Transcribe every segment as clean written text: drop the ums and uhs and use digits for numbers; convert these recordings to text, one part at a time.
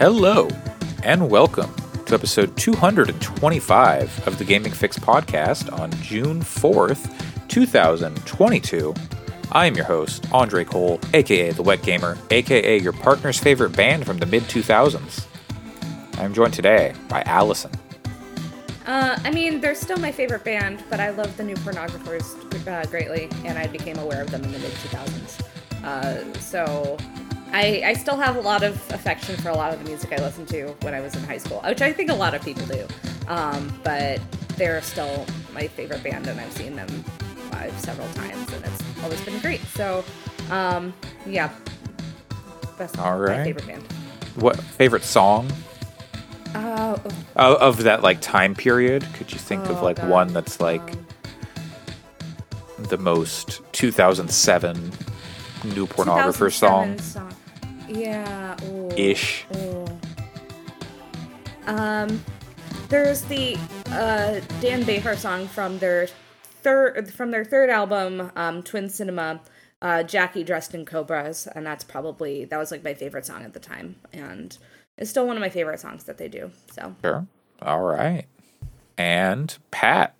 Hello, and welcome to episode 225 of the Gaming Fix podcast on June 4th, 2022. I am your host, Andre Cole, aka The Wet Gamer, aka your partner's favorite band from the mid-2000s. I'm joined today by Allison. I mean, they're still my favorite band, but I love the New Pornographers greatly, and I became aware of them in the mid-2000s. So I still have a lot of affection for a lot of the music I listened to when I was in high school, which I think a lot of people do. But they're still my favorite band, and I've seen them live several times, and it's always been great. So, yeah, that's my favorite band. What favorite song? Of that like time period, could you think of like one that's like the most 2007 New Pornographer song? Yeah. Ooh, ish. Ooh. There's the Dan Behar song from their third album, Twin Cinema, Jackie Dressed in Cobras, and that was like my favorite song at the time, and it's still one of my favorite songs that they do. So sure. All right. And Pat.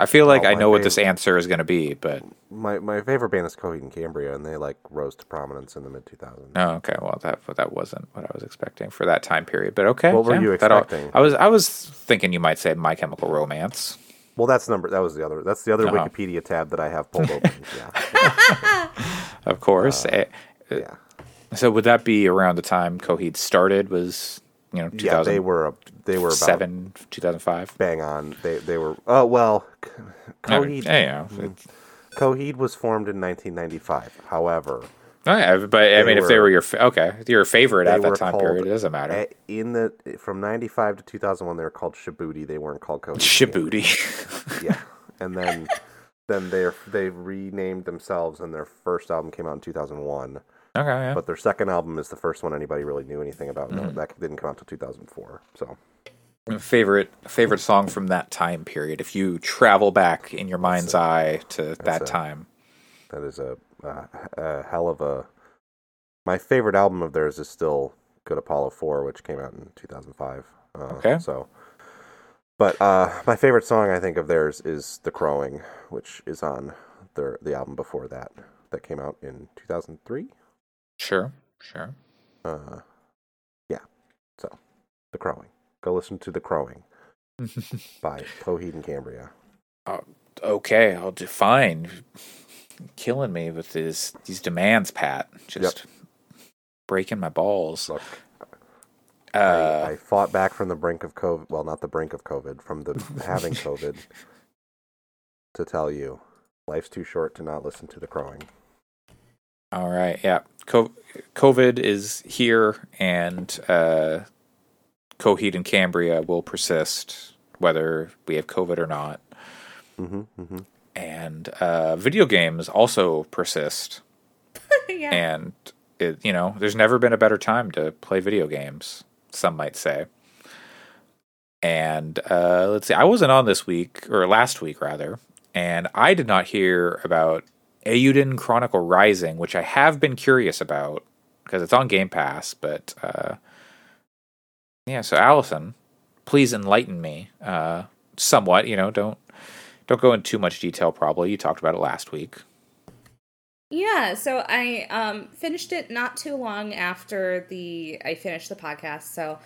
I feel like I know what this answer is going to be, but... My favorite band is Coheed and Cambria, and they, like, rose to prominence in the mid-2000s. Oh, okay. Well, that wasn't what I was expecting for that time period, but okay. What were you expecting? I was thinking you might say My Chemical Romance. Well, that's the other Wikipedia tab that I have pulled open. Yeah. Of course. Yeah. So would that be around the time Coheed started? Was 2007, yeah, they were about 2005. Bang on. They were Coheed. Coheed was formed in 1995. However, if they were your favorite at that time period, it doesn't matter. From 95 to 2001, they were called Shibuti. They weren't called Coheed. Shibuti. Yeah, and then they renamed themselves, and their first album came out in 2001. Okay, yeah. But their second album is the first one anybody really knew anything about. Mm-hmm. No, that didn't come out until 2004. So, favorite song from that time period. If you travel back in your mind's eye to that time, that is a hell of a. My favorite album of theirs is still Good Apollo 4, which came out in 2005. Okay. So, but my favorite song I think of theirs is "The Crowing," which is on the album before that came out in 2003. Sure. Yeah. So, The Crowing. Go listen to The Crowing by Coheed and Cambria. Okay, I'll define. Killing me with these demands, Pat. Just breaking my balls. Look, I fought back from the brink of COVID. Well, not the brink of COVID, from the having COVID. To tell you, life's too short to not listen to The Crowing. All right, yeah. COVID is here, and Coheed and Cambria will persist, whether we have COVID or not. Mm-hmm, mm-hmm. And video games also persist. Yeah. And, there's never been a better time to play video games, some might say. And let's see, I wasn't on this week, or last week, rather, and I did not hear about Euden Chronicle Rising, which I have been curious about because it's on Game Pass, but so Allison, please enlighten me somewhat, don't go into too much detail probably. You talked about it last week. Yeah, so I finished it not too long after I finished the podcast, so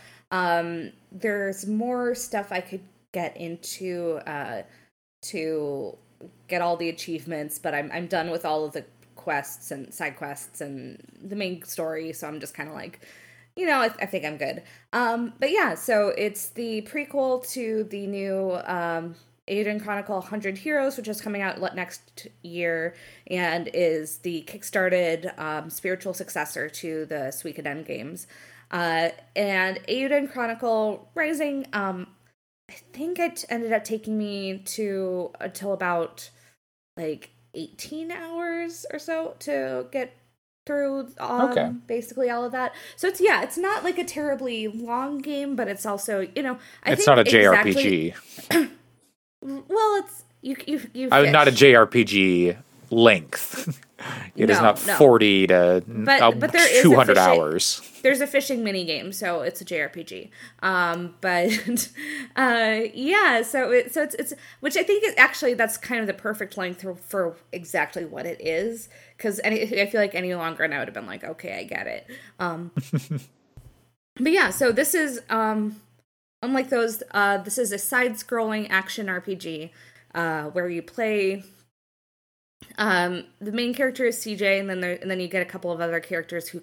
there's more stuff I could get into to get all the achievements, but I'm done with all of the quests and side quests and the main story, so I'm just kind of like, I think I'm good. But yeah, so it's the prequel to the new Euden Chronicle 100 Heroes, which is coming out next year and is the kickstarted spiritual successor to the Suikoden games. And Euden Chronicle Rising, I think it ended up taking me to until about like 18 hours or so to get through basically all of that. So it's not like a terribly long game, but it's also, it's not a JRPG. Exactly, well, it's you. It's not a JRPG length. It is not 40 to but 200 hours. There's a fishing mini game, so it's a JRPG. So it's which I think is actually that's kind of the perfect length for exactly what it is, because I feel like any longer and I would have been like, okay, I get it. But yeah, so this is unlike those. This is a side-scrolling action RPG where you play. The main character is CJ, and then you get a couple of other characters who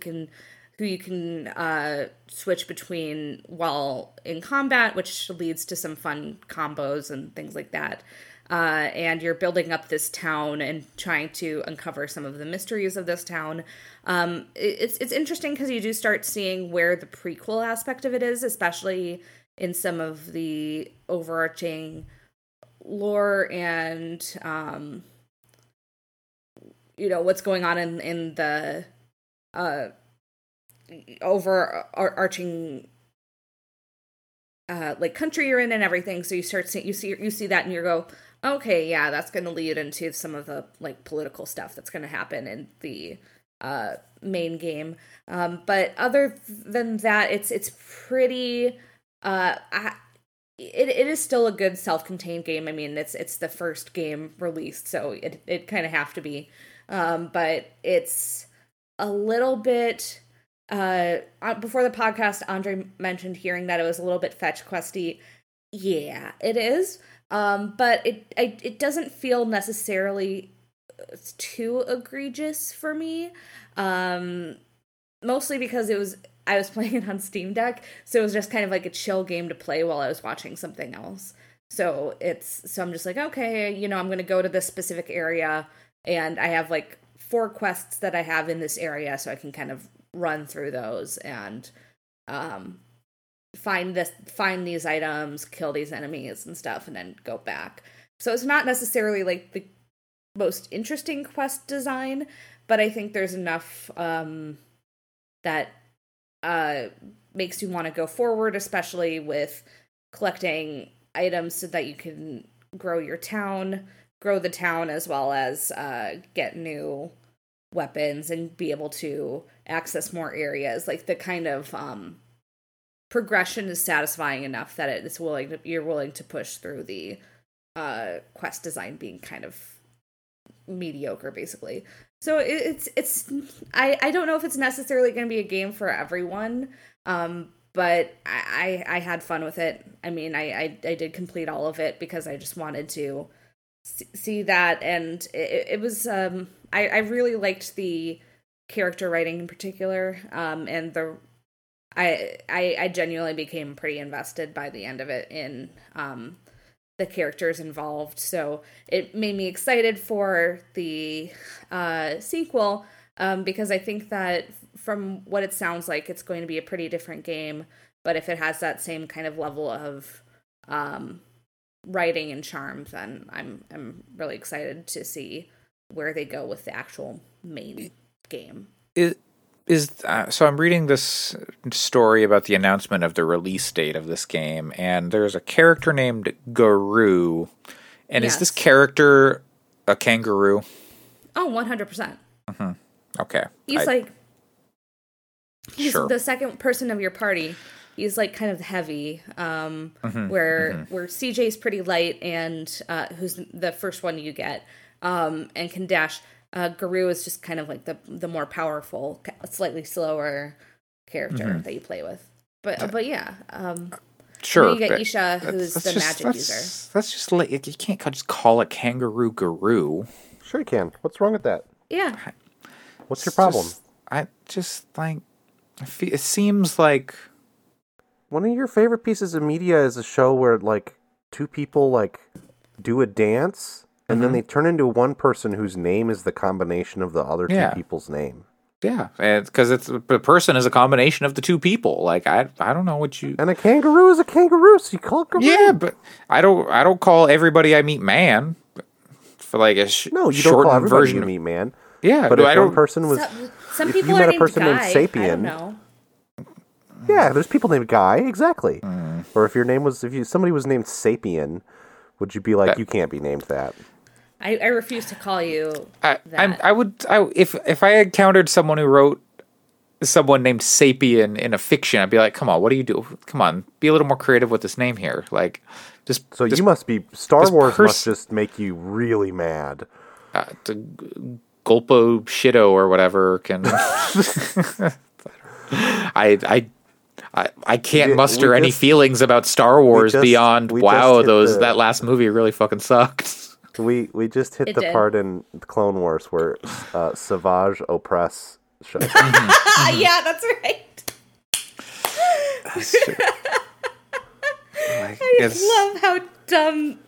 you can switch between while in combat, which leads to some fun combos and things like that. And you're building up this town and trying to uncover some of the mysteries of this town. It's interesting because you do start seeing where the prequel aspect of it is, especially in some of the overarching lore and what's going on in the overarching country you're in and everything. So you see that and you go, okay, yeah, that's going to lead into some of the political stuff that's going to happen in the main game. But other than that, it's pretty. It is still a good self-contained game. I mean, it's the first game released, so it kind of have to be. But it's a little bit... before the podcast, Andre mentioned hearing that it was a little bit fetch questy. Yeah, it is. But it doesn't feel necessarily too egregious for me. Mostly because I was playing it on Steam Deck, so it was just kind of like a chill game to play while I was watching something else. So so I'm just like, okay, I'm going to go to this specific area, and I have 4 quests that I have in this area, so I can kind of run through those and find these items, kill these enemies and stuff, and then go back. So it's not necessarily the most interesting quest design, but I think there's enough that makes you want to go forward, especially with collecting items so that you can grow the town, as well as get new weapons and be able to access more areas. The kind of progression is satisfying enough that it's you're willing to push through the quest design being kind of mediocre, basically. So I don't know if it's necessarily going to be a game for everyone, but I had fun with it. I mean, I did complete all of it because I just wanted to see that, and it was I really liked the character writing in particular, and I genuinely became pretty invested by the end of it in the characters involved. So it made me excited for the sequel, because I think that from what it sounds like, it's going to be a pretty different game, but if it has that same kind of level of writing and charm, then I'm really excited to see where they go with the actual main game. So I'm reading this story about the announcement of the release date of this game, and there's a character named Guru. And yes. Is this character a kangaroo? Oh, 100%. Mm-hmm. Okay. He's sure. The second person of your party. He's kind of heavy, where CJ's pretty light, and who's the first one you get, and can dash. Guru is just kind of the more powerful, slightly slower character that you play with. But yeah, sure. You get Isha, who's the magic user. That's just you can't just call it Kangaroo Guru. Sure you can. What's wrong with that? Yeah. What's your problem? It seems like. One of your favorite pieces of media is a show where, two people, do a dance, and then they turn into one person whose name is the combination of the other two people's name. Yeah, because the person is a combination of the two people. I don't know what you... And a kangaroo is a kangaroo, so you call it kangaroo. Yeah, but I don't call everybody I meet man. For, you don't call everybody you meet man. Yeah. But if one person was... Some people you met a person named Sapien... I don't know. Yeah, there's people named Guy, exactly. Or if somebody was named Sapien, would you be like, you can't be named that? I refuse to call you that. I would if I encountered someone who wrote someone named Sapien in a fiction, I'd be like, come on, what do you do? Come on, be a little more creative with this name here. Like, just so this, you must be Star Wars must just make you really mad. Gulpo Shido or whatever can. I can't muster any feelings about Star Wars beyond wow. That last movie really fucking sucked. We just hit part in Clone Wars where Savage Opress shows up. Mm-hmm. Yeah, that's right. That's true. I just love how dumb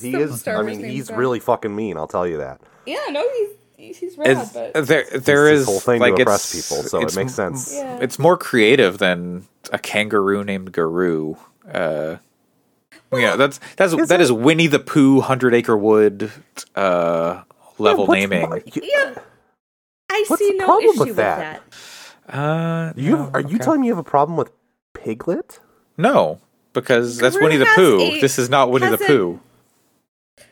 he is. Star Wars he's really fucking mean. I'll tell you that. Yeah, no, he's rad. But there is this whole thing to oppress people, so it makes sense. Yeah. It's more creative than a kangaroo named Guru. Yeah, that is Winnie the Pooh, 100 Acre Wood level naming. I see no issue with that. Are you telling me you have a problem with Piglet? No, because that's Winnie the Pooh. This is not Winnie the Pooh.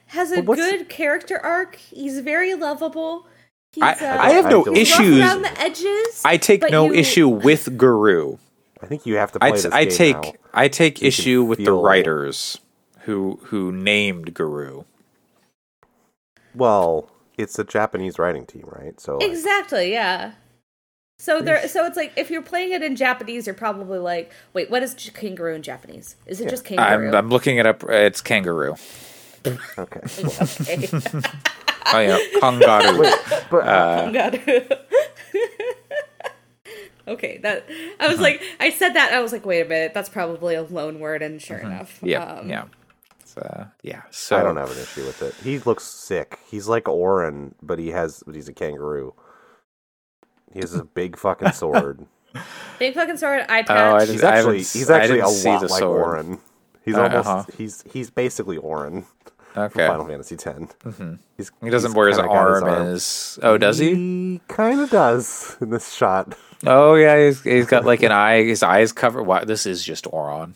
Has a good character arc. He's very lovable. I have no issues around the edges. I take no issue with Guru. I think you have to play this game now. I take issue with the writers who named Guru. Well, it's a Japanese writing team, right? So exactly, yeah. So it's like if you're playing it in Japanese, you're probably like, wait, what is kangaroo in Japanese? Is it just kangaroo? I'm looking it up. It's kangaroo. Okay. Okay. Oh yeah, kangaroo. Kangaroo. Okay, that I was like, I said that, I was like, wait a minute, that's probably a loan word, and sure enough. Yeah, So I don't have an issue with it. He looks sick. He's like Orin, but he's a kangaroo. He has a big fucking sword. Big fucking sword, eye patch. Oh, he's actually a lot like Orin. He's he's basically Orin. Okay. Final Fantasy X. Mm-hmm. He doesn't wear his arm. Oh, does he? He kind of does in this shot. Oh yeah, he's got like an eye. His eyes covered. Wow, this is just Oron.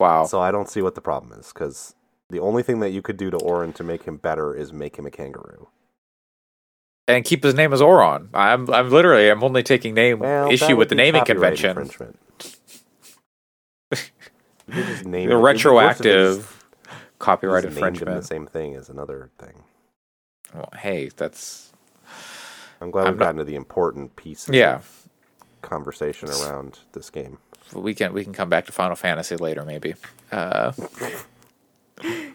Wow. So I don't see what the problem is, because the only thing that you could do to Oron to make him better is make him a kangaroo and keep his name as Oron. I'm only taking issue with the naming convention. The retroactive. Copyright infringement. The same thing is another thing. Well, hey, that's. I'm glad we've gotten to the important piece. Of conversation around this game. We can come back to Final Fantasy later, maybe. But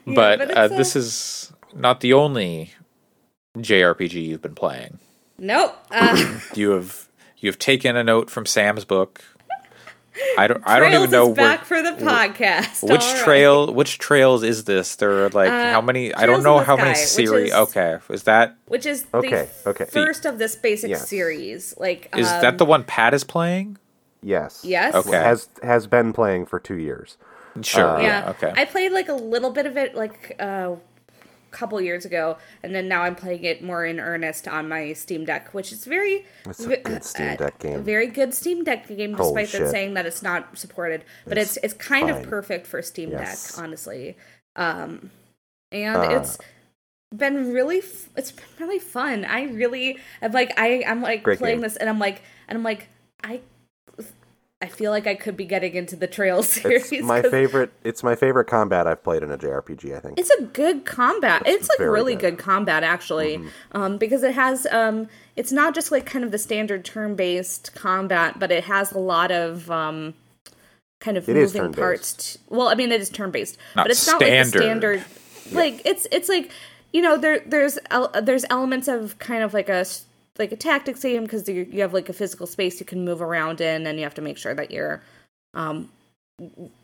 this is not the only JRPG you've been playing. Nope. You have taken a note from Sam's book. I don't even know. Trails is back for the podcast. Which Trails is this? There are like how many? Trails I don't know how many series. Okay, is that? Which is the first of this basic series? Like, is that the one Pat is playing? Yes. Yes. Okay. Has been playing for 2 years. Sure. Yeah. Okay. I played like a little bit of it like a couple years ago, and then now I'm playing it more in earnest on my Steam Deck, which is very. It's a good Steam Deck game. A very good Steam Deck game, despite them saying that it's not supported. But it's kind of perfect for Steam Deck, honestly. It's been really fun. I'm great playing game. This, and I feel like I could be getting into the Trails series. It's my favorite combat I've played in a JRPG, I think. It's a good combat. It's like really good combat, actually, because it has, it's not just like kind of the standard turn-based combat, but it has a lot of kind of moving parts. Well, I mean, it is turn-based, but it's not like the standard. Like, it's like, you know, there's elements of kind of like a... like a tactics game, because you have like a physical space you can move around in, and you have to make sure that you're,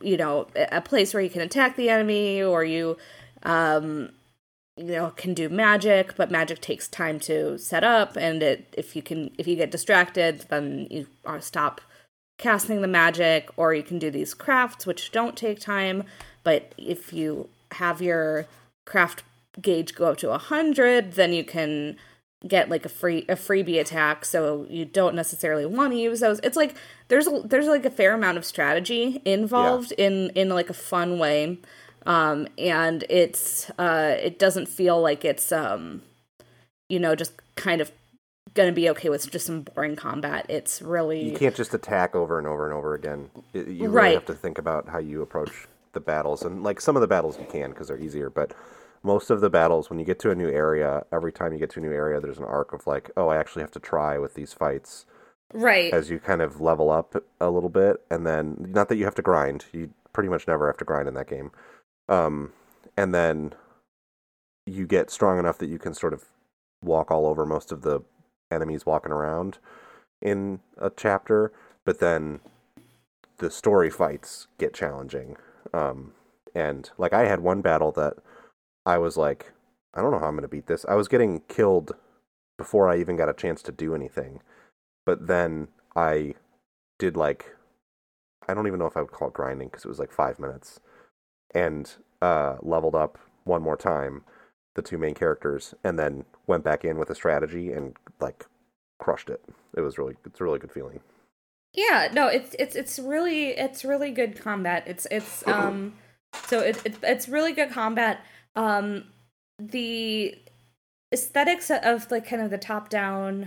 you know, a place where you can attack the enemy, or you, you know, can do magic, but magic takes time to set up, and if you get distracted, then you stop casting the magic, or you can do these crafts, which don't take time, but if you have your craft gauge go up to 100, then you can get like a freebie attack, so you don't necessarily want to use those. It's like there's like a fair amount of strategy involved in like a fun way, And it's it doesn't feel like it's you know, just kind of going to be okay with just some boring combat. It's really... You can't just attack over and over and over again. You really have to think about how you approach the battles. And, like, some of the battles you can because they're easier, but most of the battles, when you get to a new area, every time you get to a new area, there's an arc of, like, oh, I actually have to try with these fights. Right. As you kind of level up a little bit, and then... Not that you have to grind. You pretty much never have to grind in that game. And then you get strong enough that you can sort of walk all over most of the enemies walking around in a chapter, but then the story fights get challenging. And, like, I had one battle that I was like, I don't know how I'm going to beat this. I was getting killed before I even got a chance to do anything. But then I did, like, I don't even know if I would call it grinding because it was like 5 minutes. And leveled up one more time the two main characters, and then went back in with a strategy and, like, crushed it. It's a really good feeling. Yeah, no, it's really good combat. It's really good combat. The aesthetics of, like, kind of the top down.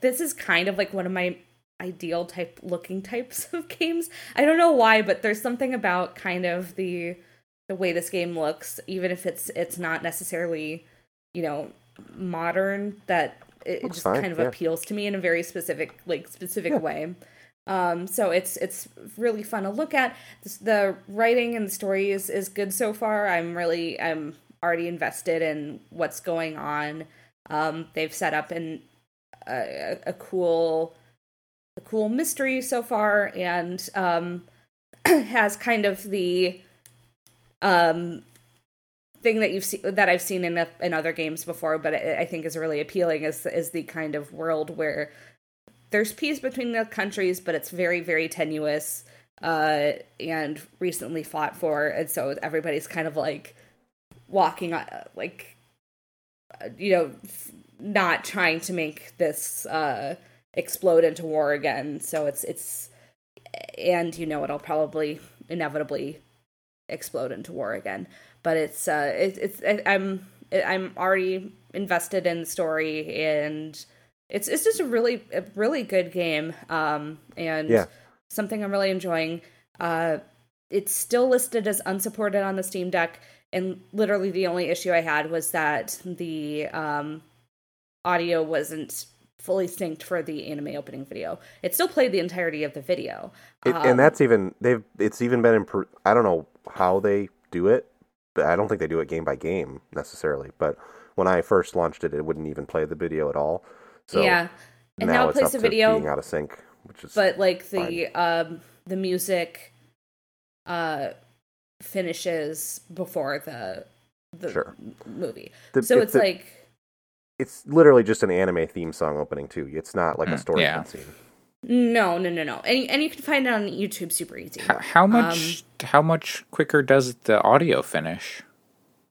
This is kind of like one of my ideal types of games. I don't know why, but there's something about kind of the way this game looks, even if it's not necessarily, you know, modern, that it just kind of appeals to me in a very specific way. So it's really fun to look at. The writing and the story is good so far. I'm already invested in what's going on. They've set up a cool mystery so far, and has kind of the thing that I've seen in other games before, but I think is really appealing is the kind of world where there's peace between the countries, but it's very, very tenuous, and recently fought for. And so everybody's kind of like walking on, like, you know, not trying to make this, explode into war again. So it's, and you know, it'll probably inevitably explode into war again, but I'm already invested in the story, and it's just a really good game, and something I'm really enjoying. It's still listed as unsupported on the Steam Deck, and literally the only issue I had was that the audio wasn't fully synced for the anime opening video. It still played the entirety of the video, and that's even been improved. I don't know how they do it, but I don't think they do it game by game necessarily. But when I first launched it, it wouldn't even play the video at all. So yeah, and now it plays the video, being out of sync, which is but like the fine. The music finishes before the movie, so it's like. It's literally just an anime theme song opening, too. It's not like a story cutscene. No. And you can find it on YouTube super easy. How much quicker does the audio finish?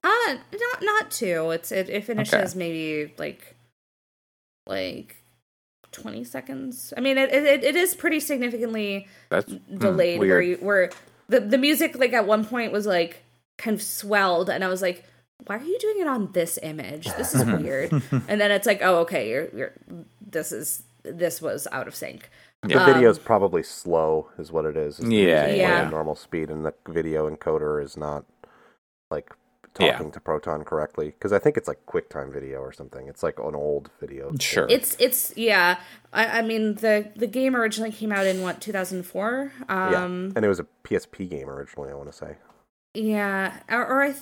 Not too. It finishes maybe like 20 seconds. I mean, it is pretty significantly delayed. Where the music, like, at one point was, like, kind of swelled, and I was like, why are you doing it on this image? This is weird. And then it's like, oh, okay, this was out of sync. Yeah. The video's probably slow, is what it is. At normal speed, and the video encoder is not, like, talking to Proton correctly, because I think it's like QuickTime video or something. It's like an old video. Sure. It's I mean, the game originally came out in 2004. And it was a PSP game originally, I want to say. Yeah, or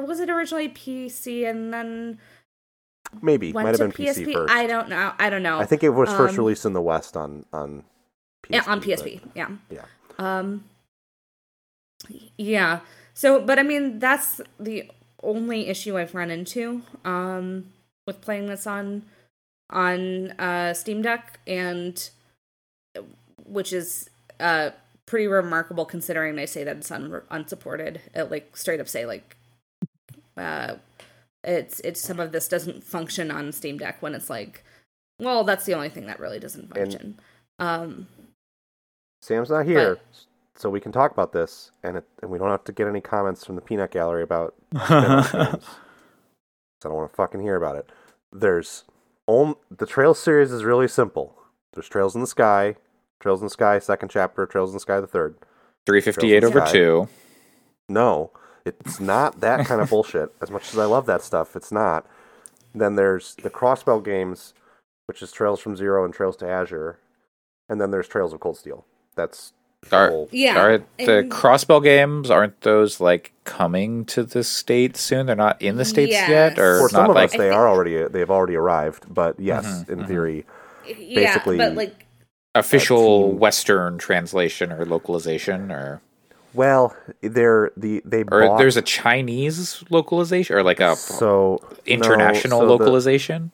was it originally PC and then maybe might have been PSP? PC first. I don't know. I think it was first released in the West on PSP. Yeah, on PSP. Yeah. So, but I mean, that's the only issue I've run into with playing this on Steam Deck, and which is pretty remarkable considering they say that it's unsupported. It, like, straight up say, like, it's some of this doesn't function on Steam Deck, when it's like, well, that's the only thing that really doesn't function. Sam's not here. But, So we can talk about this, and we don't have to get any comments from the peanut gallery about spin-off games. I don't want to fucking hear about it. The Trails series is really simple. There's Trails in the Sky, Trails in the Sky, second chapter, Trails in the Sky, the third. 358 over Sky. 2. No, it's not that kind of bullshit. As much as I love that stuff, it's not. Then there's the Crossbell games, which is Trails from Zero and Trails to Azure. And then there's Trails of Cold Steel. That's... Are the Crossbell games, aren't those like coming to the States soon? They're not in the States yet, or for some not of like us, they are already. They've already arrived, but yes, in theory, basically, but like official Western translation or localization, or there's a Chinese localization or like a international localization.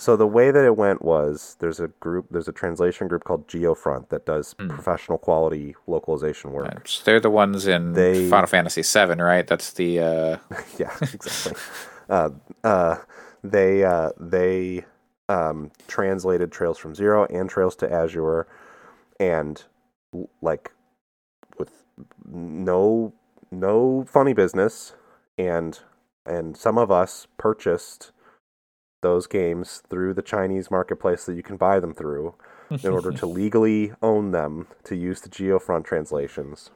So the way that it went was there's a translation group called GeoFront that does professional quality localization work. Right. They're the ones in Final Fantasy VII, right? That's the yeah, exactly. They translated Trails from Zero and Trails to Azure, and like with no funny business, and some of us purchased those games through the Chinese marketplace that you can buy them through in order to legally own them to use the GeoFront translations.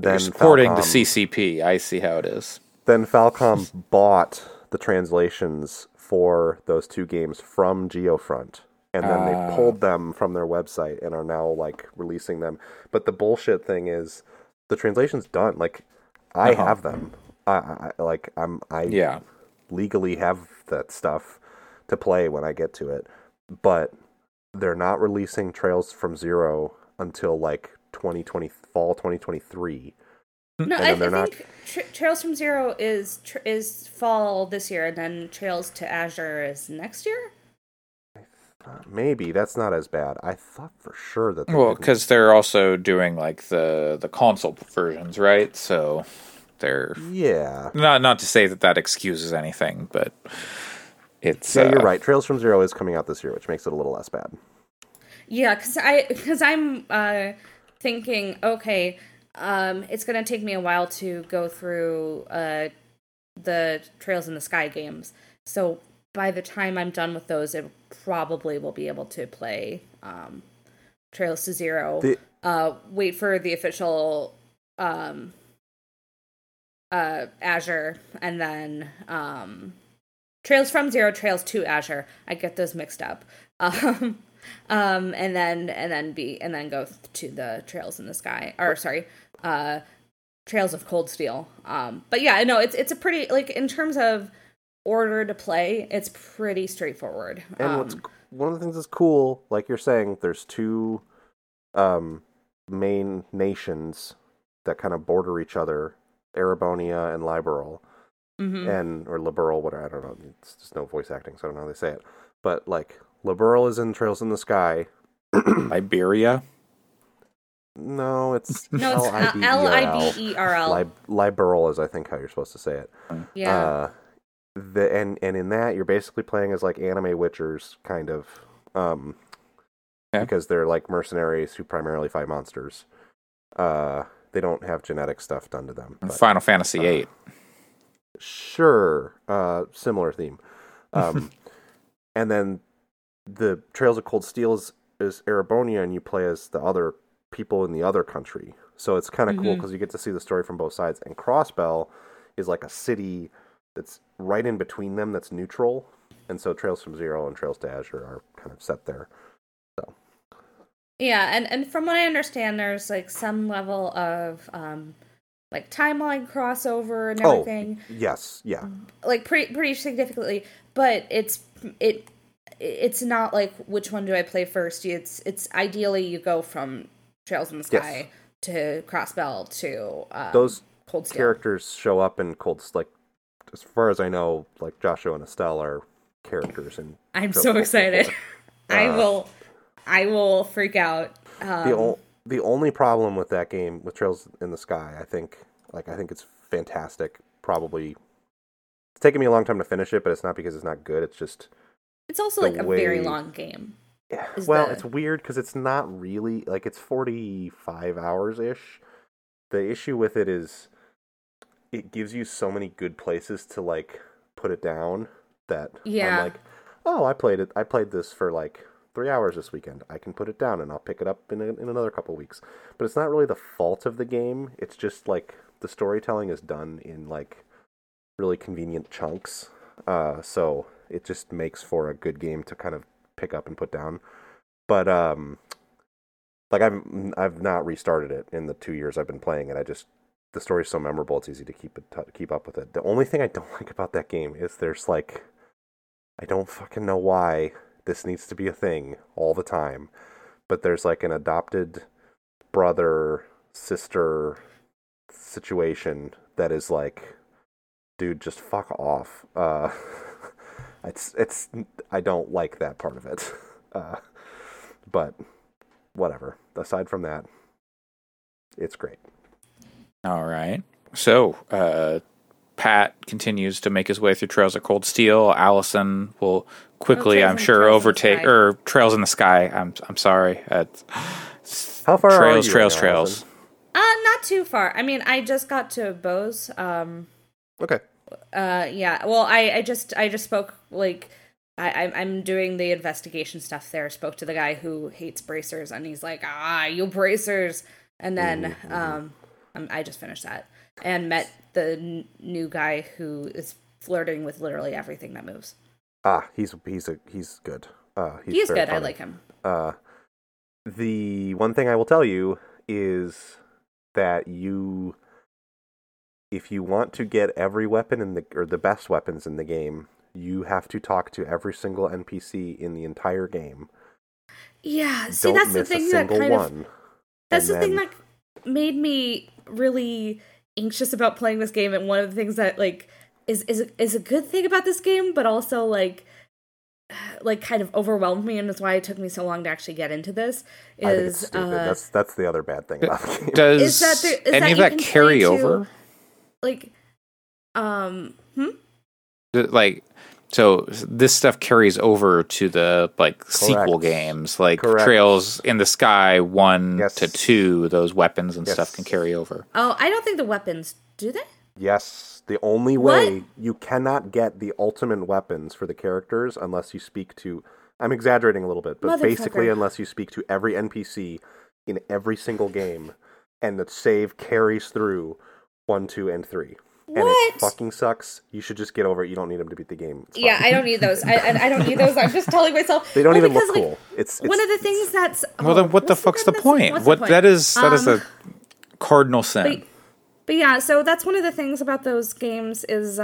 You're supporting the CCP. I see how it is. Then Falcom bought the translations for those two games from GeoFront, and then they pulled them from their website and are now like releasing them. But the bullshit thing is the translation's done. Like I have them. I legally have that stuff to play when I get to it, but they're not releasing Trails from Zero until like 2020 fall 2023. No, Trails from Zero is fall this year, and then Trails to Azure is next year. Maybe that's not as bad. I thought for sure that because they're also doing like the console versions, right? So. Not to say that excuses anything, but it's you're right. Trails from Zero is coming out this year, which makes it a little less bad. Yeah, because I'm thinking, it's going to take me a while to go through the Trails in the Sky games. So by the time I'm done with those, I probably will be able to play Trails to Zero. Wait for the official. Azure, and then Trails from Zero, Trails to Azure. I get those mixed up. And then go to the Trails in the Sky, Trails of Cold Steel. But yeah, no, it's a pretty, like, in terms of order to play, it's pretty straightforward. And one of the things that's cool, like you're saying, there's two main nations that kind of border each other. Erebonia and Liberl, or Liberl, whatever, I don't know. It's just no voice acting, so I don't know how they say it. But like Liberl is in Trails in the Sky. Liberia? No, it's Liberl. Liberl is, I think, how you're supposed to say it. Yeah. And in that, you're basically playing as like anime witchers, kind of, because they're like mercenaries who primarily fight monsters. They don't have genetic stuff done to them. But, Final Fantasy VIII. Sure. Similar theme. And then the Trails of Cold Steel is Erebonia, and you play as the other people in the other country. So it's kind of cool because you get to see the story from both sides. And Crossbell is like a city that's right in between them that's neutral. And so Trails from Zero and Trails to Azure are kind of set there. So... Yeah, and from what I understand, there's like some level of like timeline crossover and everything. Oh, yes, yeah. Like pretty significantly, but it's not like which one do I play first? It's ideally you go from Trails in the Sky to Crossbell to those Cold Steel. Characters show up in Cold Steel. Like as far as I know, like Joshua and Estelle are characters, and I'm so excited. I will freak out. The only problem with that game, with Trails in the Sky, I think it's fantastic. Probably it's taken me a long time to finish it, but it's not because it's not good. It's just it's also like a very long game. Well, it's weird because it's not really, like, it's 45 hours-ish. The issue with it is it gives you so many good places to, like, put it down that I'm like, oh, I played this for, like, 3 hours this weekend. I can put it down and I'll pick it up in another couple weeks. But it's not really the fault of the game. It's just, like, the storytelling is done in, like, really convenient chunks. So it just makes for a good game to kind of pick up and put down. But like I've not restarted it in the 2 years I've been playing it. I just, the story's so memorable, it's easy to keep up with it. The only thing I don't like about that game is there's like, I don't fucking know why this needs to be a thing all the time, but there's like an adopted brother sister situation that is like, dude, just fuck off. It's I don't like that part of it, but whatever. Aside from that, it's great. All right. So Pat continues to make his way through Trails of Cold Steel. Allison will quickly, I'm sure, overtake or Trails in the Sky. I'm sorry. How far are you? Trails. Not too far. I mean, I just got to Bose. Okay. Yeah. Well, I just spoke, like, I'm doing the investigation stuff there. Spoke to the guy who hates bracers, and he's like, you bracers. And then I just finished that and met the new guy who is flirting with literally everything that moves. He's good. He's good. Funny. I like him. The one thing I will tell you is that if you want to get every weapon or the best weapons in the game, you have to talk to every single NPC in the entire game. Yeah, see, that's the thing that kind of, that's the thing that made me really anxious about playing this game. And one of the things that, like, is a good thing about this game, but also like kind of overwhelmed me, and that's why it took me so long to actually get into this. Is I think it's stupid. That's the other bad thing about the game. Does any of that carry over? Like, so this stuff carries over to the, like, correct, sequel games, like, correct, Trails in the Sky 1 yes to 2, those weapons and yes stuff can carry over. Oh, I don't think the weapons, do they? Yes. The only way you cannot get the ultimate weapons for the characters unless you speak to, I'm exaggerating a little bit, but basically unless you speak to every NPC in every single game, and the save carries through 1, 2, and 3. What? And it fucking sucks. You should just get over it. You don't need them to beat the game. Yeah, I don't need those. I don't need those. I'm just telling myself. They don't even look cool. It's one of the things that's... Well, then what the fuck's the point? That is a cardinal sin. But yeah, so that's one of the things about those games is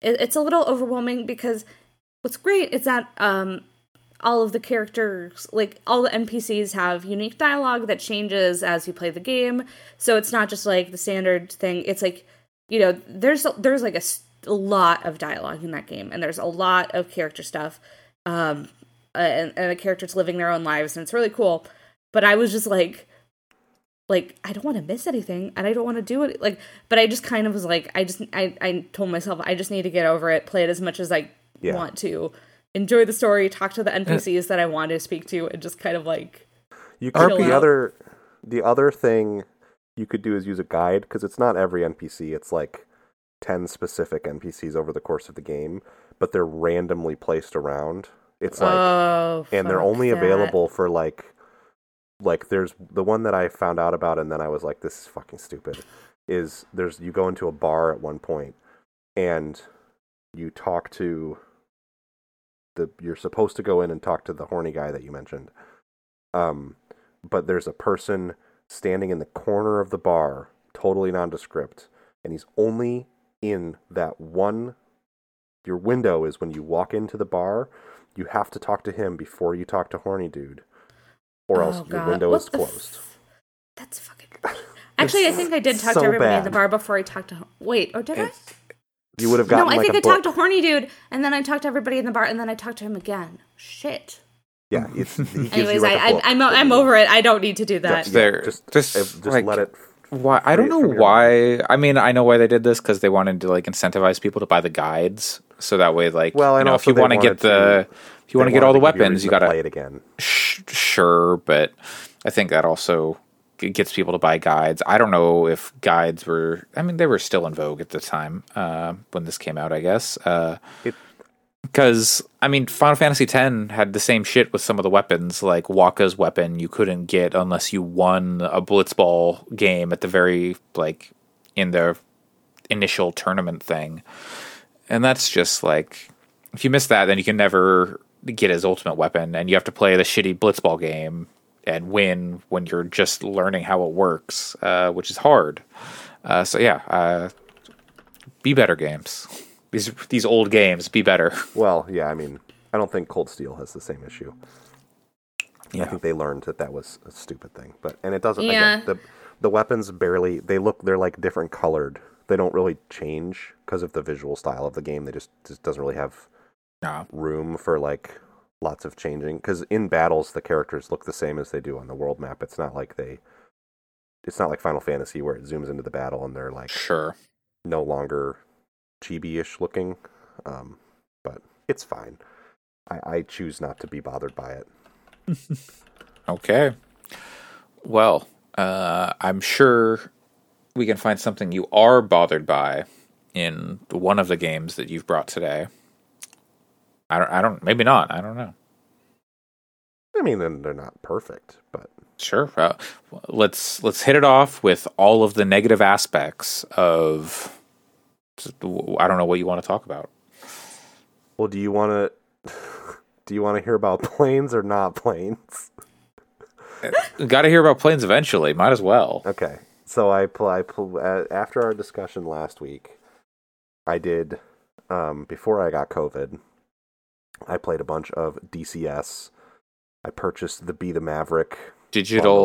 it's a little overwhelming, because what's great is that all of the characters, like, all the NPCs have unique dialogue that changes as you play the game. So it's not just, like, the standard thing. It's, like, you know, there's like, a lot of dialogue in that game. And there's a lot of character stuff. And the characters living their own lives. And it's really cool. But I was just, like, I don't want to miss anything. And I don't want to do it. Like, but I just kind of was, like, I told myself, I just need to get over it. Play it as much as I want to. Enjoy the story, talk to the NPCs that I want to speak to, and just kind of, like, you could the other thing you could do is use a guide, because it's not every NPC. It's like 10 specific NPCs over the course of the game, but they're randomly placed around. It's like, and they're only available for like there's the one that I found out about, and then I was like, this is fucking stupid. Is you go into a bar at one point, and you talk to you're supposed to go in and talk to the horny guy that you mentioned. But there's a person standing in the corner of the bar, totally nondescript, and he's only in that one. Your window is when you walk into the bar. You have to talk to him before you talk to horny dude, or else your window is closed. That's fucking... Actually, I think I did talk to everybody in the bar before I talked to... Wait, or did I? You would have gotten, no, I think I talked to horny dude, and then I talked to everybody in the bar, and then I talked to him again. Shit. Yeah. Anyways, I'm over it. I don't need to do that. Just let it. Why? I don't know why. I mean, I know why they did this, because they wanted to, like, incentivize people to buy the guides. So that way, like, well, you know, if you want to get the, if you want to get all the weapons, you got to play it again. Sure, but I think that also gets people to buy guides. I don't know if guides were, I mean, they were still in vogue at the time when this came out, I guess. Because, I mean, Final Fantasy X had the same shit with some of the weapons, like Waka's weapon you couldn't get unless you won a Blitzball game at the very, like, in the initial tournament thing. And that's just, like, if you miss that, then you can never get his ultimate weapon, and you have to play the shitty Blitzball game and win when you're just learning how it works, which is hard. So, be better games. These old games, be better. Well, yeah, I mean, I don't think Cold Steel has the same issue. Yeah. I think they learned that that was a stupid thing. And it doesn't, again, the weapons barely, they're like different colored. They don't really change because of the visual style of the game. They just doesn't really have room for, like, lots of changing. Because in battles, the characters look the same as they do on the world map. It's not like Final Fantasy where it zooms into the battle and they're, like, no longer chibi-ish looking, but it's fine. I choose not to be bothered by it. Okay. Well, I'm sure we can find something you are bothered by in one of the games that you've brought today. I don't. Maybe not. I don't know. I mean, they're not perfect, but sure. Let's hit it off with all of the negative aspects of. I don't know what you want to talk about. Well, do you want to hear about planes or not planes? Got to hear about planes eventually. Might as well. Okay. So I after our discussion last week, I did before I got COVID, I played a bunch of DCS. I purchased the Be the Maverick Digital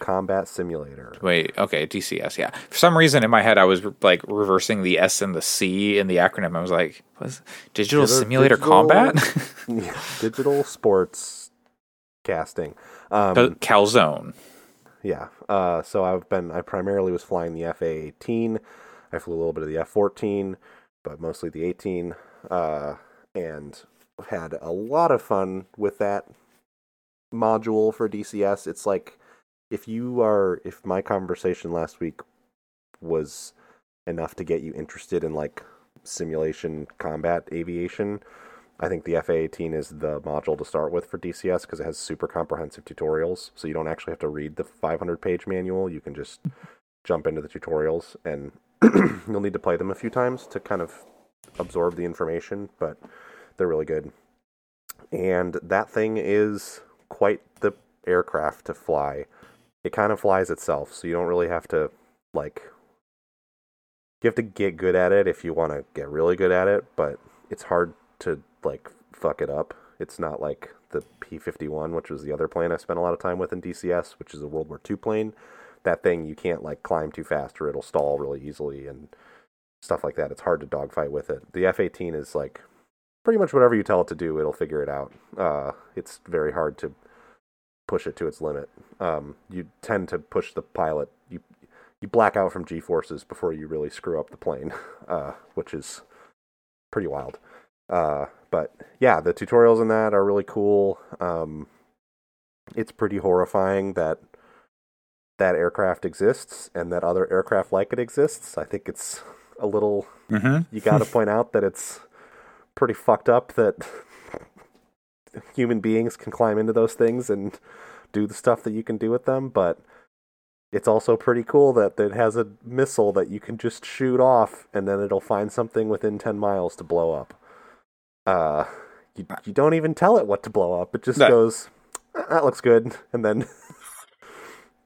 Combat Simulator. Wait, okay, DCS, yeah. For some reason in my head I was like reversing the S and the C in the acronym. I was like, "What's Digital Simulator Combat?" Yeah, digital sports casting. Calzone. Yeah. So I primarily was flying the F-A-18. I flew a little bit of the F-14, but mostly the 18, and had a lot of fun with that module for DCS. It's like if my conversation last week was enough to get you interested in like simulation combat aviation, I think the F-A-18 is the module to start with for DCS because it has super comprehensive tutorials, so you don't actually have to read the 500-page manual. You can just jump into the tutorials, and you'll need to play them a few times to kind of absorb the information, but they're really good. And that thing is quite the aircraft to fly. It kind of flies itself, so you don't really have to, like, you have to get good at it if you want to get really good at it, but it's hard to, like, fuck it up. It's not like the P-51, which was the other plane I spent a lot of time with in DCS, which is a World War II plane. That thing, you can't, like, climb too fast or it'll stall really easily and stuff like that. It's hard to dogfight with it. The F-18 is, like, pretty much whatever you tell it to do, it'll figure it out. It's very hard to push it to its limit. You tend to push the pilot. You black out from G-forces before you really screw up the plane, which is pretty wild. But yeah, the tutorials in that are really cool. It's pretty horrifying that that aircraft exists and that other aircraft like it exists. I think it's a little... Mm-hmm. You got to point out that it's pretty fucked up that human beings can climb into those things and do the stuff that you can do with them, but it's also pretty cool that it has a missile that you can just shoot off and then it'll find something within 10 miles to blow up. You don't even tell it what to blow up. It just goes, that looks good, and then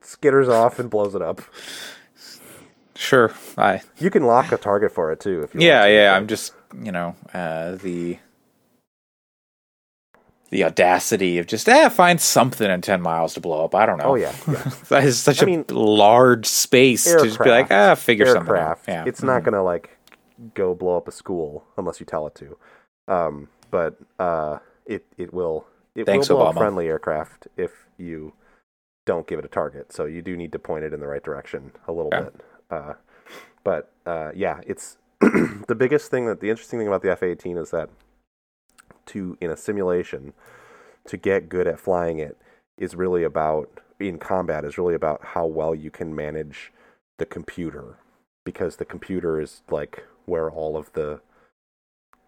skitters off and blows it up. Sure. You can lock a target for it, too. If you want to. I'm just, you know, the audacity of just, find something in 10 miles to blow up. I don't know. Oh, yeah. That is such large space to just be like, figure something out. Yeah. It's not going to, like, go blow up a school unless you tell it to. But it will blow up friendly aircraft if you don't give it a target. So you do need to point it in the right direction a little bit. But yeah, it's the interesting thing about the F-18 is that in a simulation, to get good at flying it is really about, in combat, is really about how well you can manage the computer, because the computer is like where all of the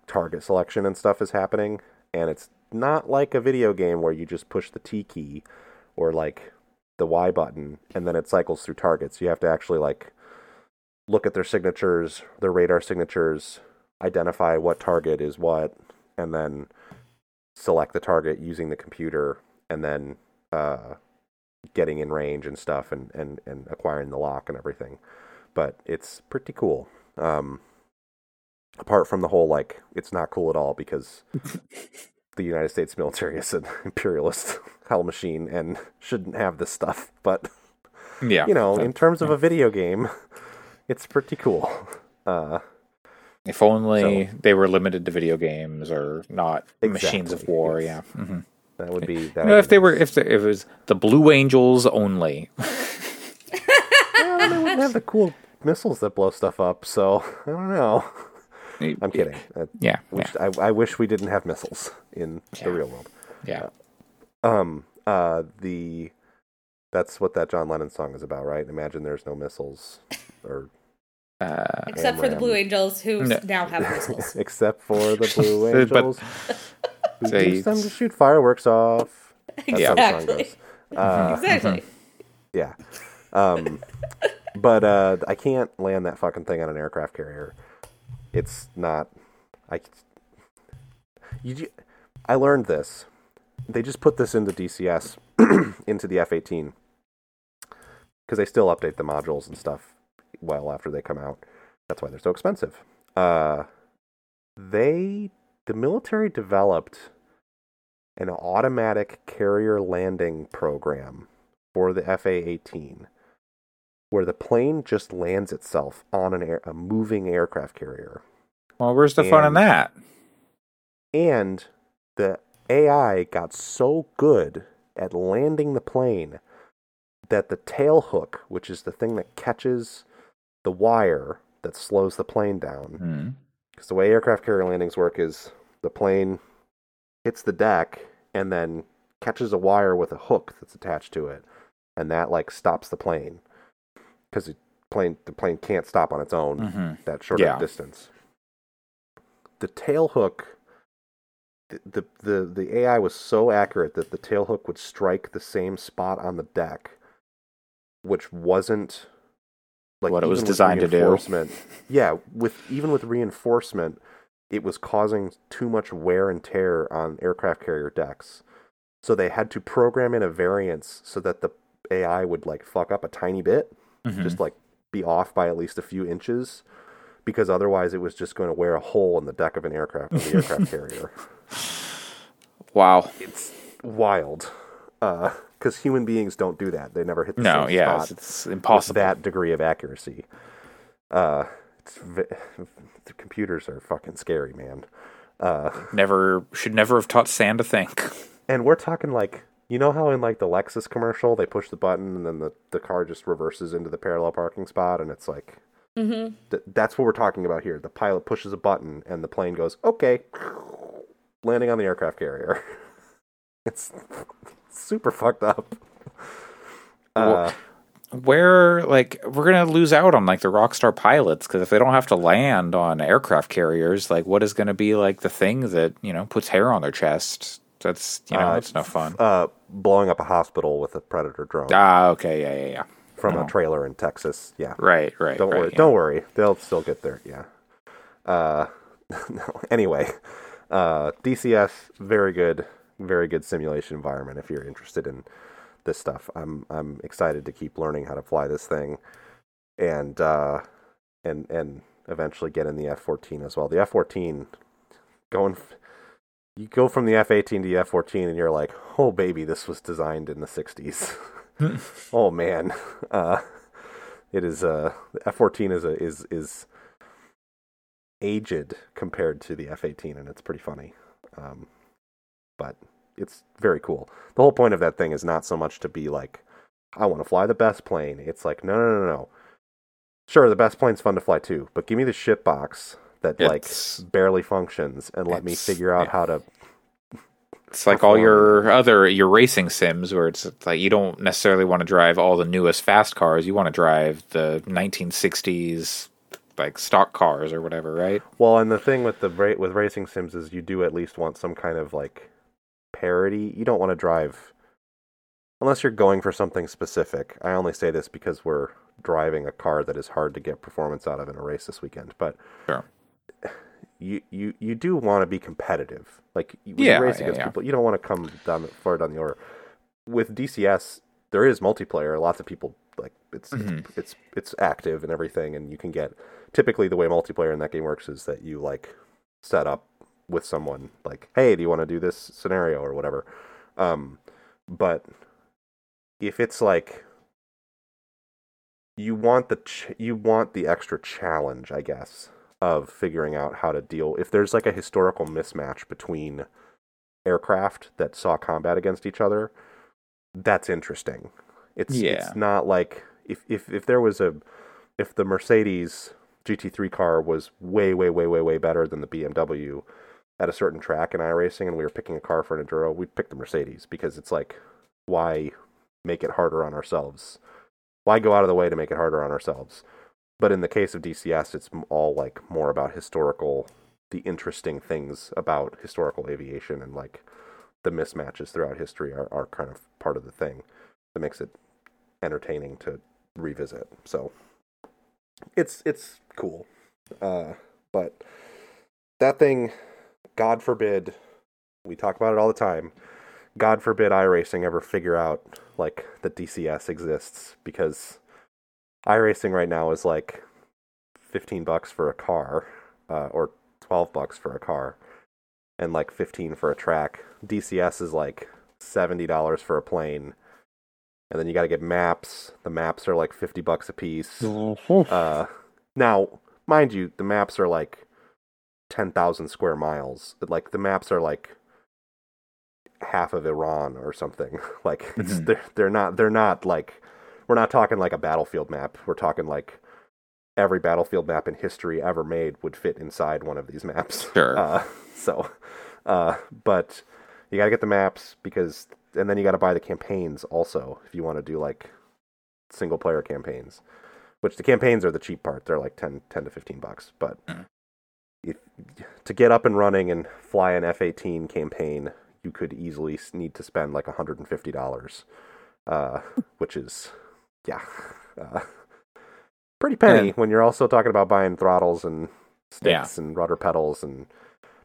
target selection and stuff is happening, and it's not like a video game where you just push the T key or like the Y button and then it cycles through targets. You have to actually like look at their signatures, their radar signatures, identify what target is what, and then select the target using the computer, and then getting in range and stuff, and acquiring the lock and everything. But it's pretty cool. Apart from the whole, like, it's not cool at all because the United States military is an imperialist hell machine and shouldn't have this stuff. But, yeah, you know, in terms of a video game, it's pretty cool. If only they were limited to video games or not machines of war. Yes. Yeah, mm-hmm. That would be. That if they were, if it was the Blue Angels only, well, they wouldn't have the cool missiles that blow stuff up. So I don't know. I'm kidding. I wish we didn't have missiles in the real world. Yeah. That's what that John Lennon song is about, right? Imagine there's no missiles, or. Except for the Blue Angels, who now have missiles. Except for the Blue Angels, who use them to shoot fireworks off. Exactly. Exactly. Yeah. But I can't land that fucking thing on an aircraft carrier. It's not. I learned this. They just put this into DCS, into the F-18, because they still update the modules and stuff. Well, after they come out, that's why they're so expensive. The military developed an automatic carrier landing program for the F-18, where the plane just lands itself on a moving aircraft carrier. Well, where's the fun in that? And the AI got so good at landing the plane that the tail hook, which is the thing that catches the wire that slows the plane down, because the way aircraft carrier landings work is the plane hits the deck and then catches a wire with a hook that's attached to it, and that like stops the plane, because the plane can't stop on its own that short of distance. The tail hook, the AI was so accurate that the tail hook would strike the same spot on the deck, which wasn't. Like what it was designed to do. Yeah, with reinforcement, it was causing too much wear and tear on aircraft carrier decks. So they had to program in a variance so that the AI would like fuck up a tiny bit, just like be off by at least a few inches, because otherwise it was just going to wear a hole in the deck of an aircraft, of the aircraft carrier. Wow, it's wild. Because human beings don't do that. They never hit the same spot. It's impossible. With that degree of accuracy. The computers are fucking scary, man. Should never have taught Sam to think. And we're talking like, you know how in like the Lexus commercial, they push the button and then the car just reverses into the parallel parking spot, and it's like, that's what we're talking about here. The pilot pushes a button and the plane goes, okay, landing on the aircraft carrier. It's super fucked up. Where, like, we're going to lose out on, like, the rockstar pilots, because if they don't have to land on aircraft carriers, like, what is going to be, like, the thing that, you know, puts hair on their chest? That's, you know, it's no fun. Blowing up a hospital with a Predator drone. Ah, okay, yeah. From a trailer in Texas, yeah. Right. Don't worry. Yeah. Don't worry. They'll still get there, yeah. Anyway, DCS, very good. Very good simulation environment if you're interested in this stuff. I'm excited to keep learning how to fly this thing, and eventually get in the F-14 as well. The F-14, you go from the F-18 to the F-14, and you're like, oh baby, this was designed in the 60s. Oh man, it is. The F-14 is aged compared to the F-18, and it's pretty funny. But it's very cool. The whole point of that thing is not so much to be like, I want to fly the best plane. It's like, no. Sure, the best plane's fun to fly too, but give me the shit box that like barely functions and let me figure out how to. It's like all your other racing sims where it's like you don't necessarily want to drive all the newest fast cars. You want to drive the 1960s like stock cars or whatever, right? Well, and the thing with the with racing sims is you do at least want some kind of like parody. You don't want to drive unless you're going for something specific. I only say this because we're driving a car that is hard to get performance out of in a race this weekend, but sure. You do want to be competitive. Like, when you race against people, you don't want to come down far down the order. With DCS, there is multiplayer. Lots of people, like, it's active and everything, and you can get... Typically, the way multiplayer in that game works is that you, like, set up with someone, like, hey, do you want to do this scenario or whatever? But if it's, like... You want the extra challenge, I guess, of figuring out how to deal... If there's like a historical mismatch between aircraft that saw combat against each other, that's interesting. It's not like... If there was a... If the Mercedes GT3 car was way, way, way, way, way better than the BMW at a certain track in iRacing and we were picking a car for an Enduro, we'd pick the Mercedes because it's like, why make it harder on ourselves? Why go out of the way to make it harder on ourselves? But in the case of DCS, it's all, like, more about the interesting things about historical aviation and, like, the mismatches throughout history are kind of part of the thing that makes it entertaining to revisit. So, it's cool. But that thing, God forbid, we talk about it all the time, God forbid iRacing ever figure out, like, that DCS exists, because... iRacing right now is like $15 for a car, or $12 for a car, and like $15 for a track. DCS is like $70 for a plane, and then you got to get maps. The maps are like $50 a piece. Now, mind you, the maps are like 10,000 square miles. Like the maps are like half of Iran or something. Like it's, they're not like. We're not talking like a battlefield map. We're talking like every battlefield map in history ever made would fit inside one of these maps. Sure. But you got to get the maps because, and then you got to buy the campaigns also if you want to do like single player campaigns, which the campaigns are the cheap part. They're like $10 to $15. But to get up and running and fly an F-18 campaign, you could easily need to spend like $150, which is... pretty penny when you're also talking about buying throttles and sticks and rudder pedals and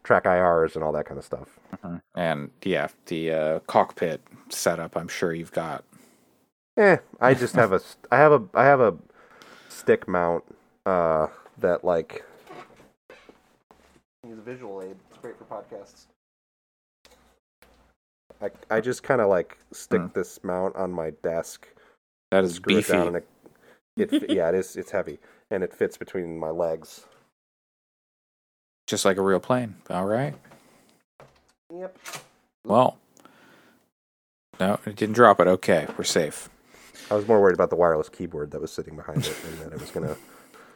track IRs and all that kind of stuff. Uh-huh. And the cockpit setup, I'm sure you've got. I just have a I have a stick mount that like use a visual aid. It's great for podcasts. I just kind of like stick this mount on my desk. That is beefy. It is. It's heavy, and it fits between my legs, just like a real plane. All right. Yep. Well, no, it didn't drop it. Okay, we're safe. I was more worried about the wireless keyboard that was sitting behind it, and that it was gonna.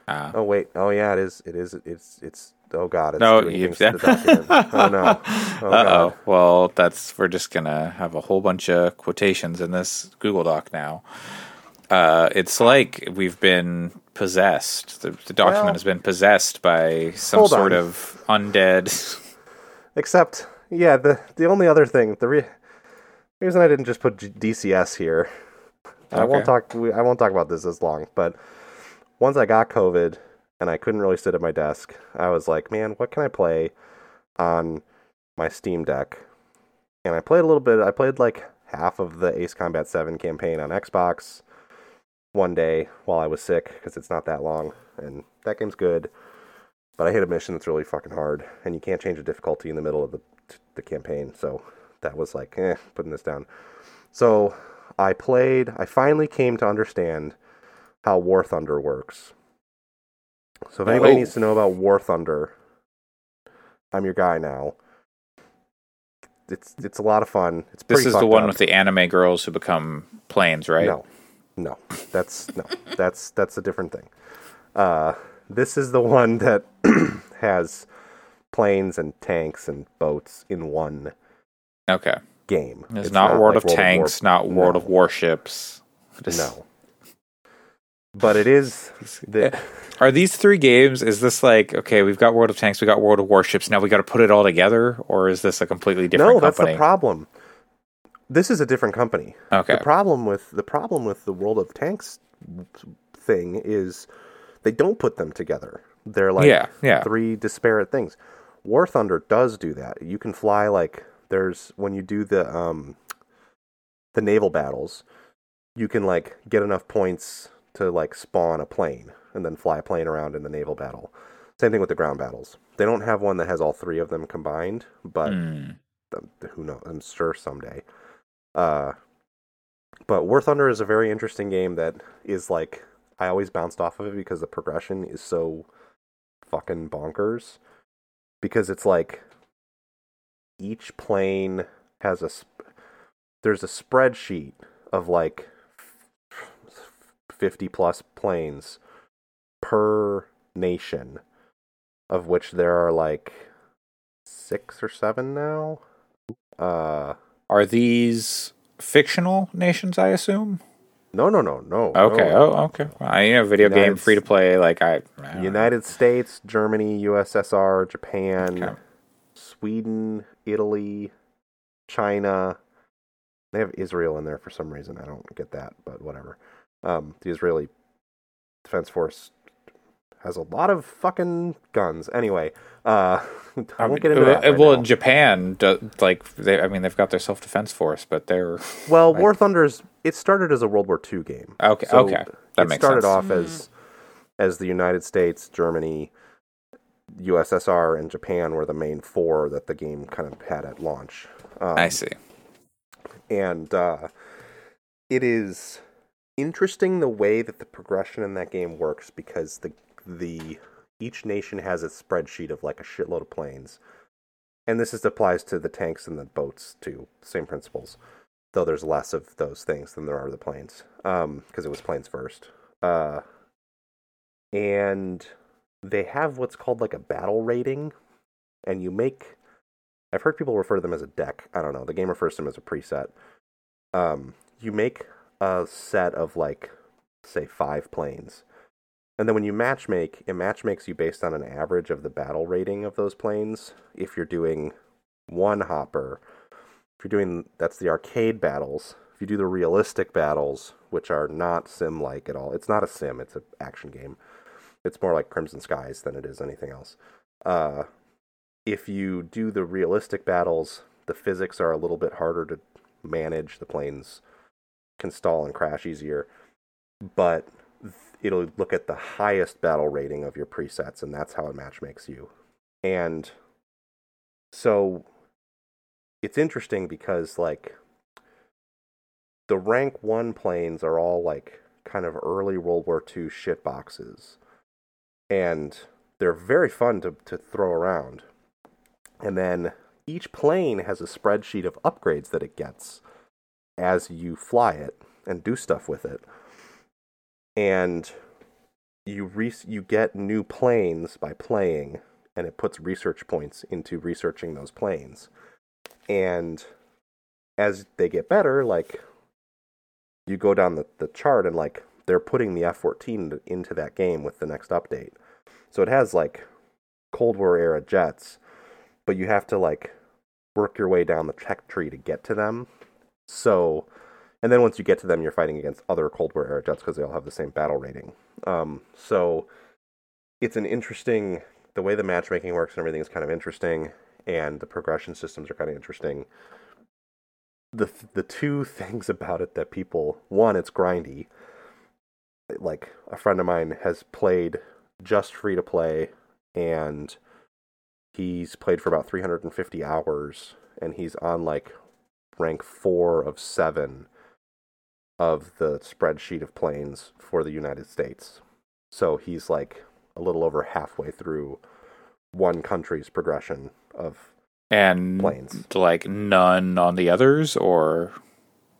Oh wait. Oh yeah. It is. It is. It's. Oh god. It's no. Doing to the document. Oh no. Oh, God. Well, we're just gonna have a whole bunch of quotations in this Google Doc now. It's like we've been possessed. The document has been possessed by some sort of undead. Except, the only other thing, the reason I didn't just put DCS here, okay. I won't talk about this as long. But once I got COVID and I couldn't really sit at my desk, I was like, man, what can I play on my Steam Deck? And I played a little bit. I played like half of the Ace Combat 7 campaign on Xbox. One day while I was sick, because it's not that long, and that game's good, but I hit a mission that's really fucking hard, and you can't change the difficulty in the middle of the campaign, so that was like, putting this down. So I finally came to understand how War Thunder works. So if anybody needs to know about War Thunder, I'm your guy now. It's a lot of fun. It's pretty This is the one with the anime girls who become planes, right? No. That's a different thing. This is the one that has planes and tanks and boats in one game. It's not World of Tanks, not World of Warships. No. But it is... Are these three games, is this like, okay, we've got World of Tanks, we got World of Warships, now we got to put it all together? Or is this a completely different company? No, that's the problem. This is a different company. Okay. The problem with the World of Tanks thing is they don't put them together. They're like three disparate things. War Thunder does do that. You can fly like when you do the naval battles, you can like get enough points to like spawn a plane and then fly a plane around in the naval battle. Same thing with the ground battles. They don't have one that has all three of them combined, but who knows? I'm sure someday. But War Thunder is a very interesting game that is like, I always bounced off of it because the progression is so fucking bonkers. Because it's like each plane has there's a spreadsheet of like 50 plus planes per nation, of which there are like 6 or 7 now. Are these fictional nations, I assume? No. Okay. Video game, free to play. United States, Germany, USSR, Japan, Sweden, Italy, China. They have Israel in there for some reason. I don't get that, but whatever. The Israeli Defense Force has a lot of fucking guns. Anyway, I won't get into that. In Japan, they've got their self-defense force, but they're... Well, War Thunder's... It started as a World War II game. Okay, so that makes sense. It started off as the United States, Germany, USSR, and Japan were the main four that the game kind of had at launch. I see. And it is interesting the way that the progression in that game works, because the each nation has its spreadsheet of like a shitload of planes, and this applies to the tanks and the boats too. Same principles, though there's less of those things than there are the planes, because it was planes first. And they have what's called like a battle rating, and you make... I've heard people refer to them as a deck. I don't know. The game refers to them as a preset. You make a set of like, say, 5 planes. And then when you matchmake, it matchmakes you based on an average of the battle rating of those planes. If you're doing one hopper, that's the arcade battles. If you do the realistic battles, which are not sim-like at all. It's not a sim, it's an action game. It's more like Crimson Skies than it is anything else. If you do the realistic battles, the physics are a little bit harder to manage. The planes can stall and crash easier, but it'll look at the highest battle rating of your presets, and that's how it matchmakes you. And so it's interesting because like the rank 1 planes are all like kind of early World War II shit boxes, and they're very fun to throw around. And then each plane has a spreadsheet of upgrades that it gets as you fly it and do stuff with it. And you get new planes by playing, and it puts research points into researching those planes. And as they get better, like, you go down the chart, and like they're putting the F-14 into that game with the next update. So it has like Cold War era jets, but you have to like work your way down the tech tree to get to them. So, and then once you get to them, you're fighting against other Cold War era jets because they all have the same battle rating. So it's an interesting... The way the matchmaking works and everything is kind of interesting, and the progression systems are kind of interesting. The two things about it that people... One, it's grindy. Like, a friend of mine has played just free-to-play, and he's played for about 350 hours, and he's on like rank 4 of 7 of the spreadsheet of planes for the United States. So he's like a little over halfway through one country's progression of planes. Like none on the others, or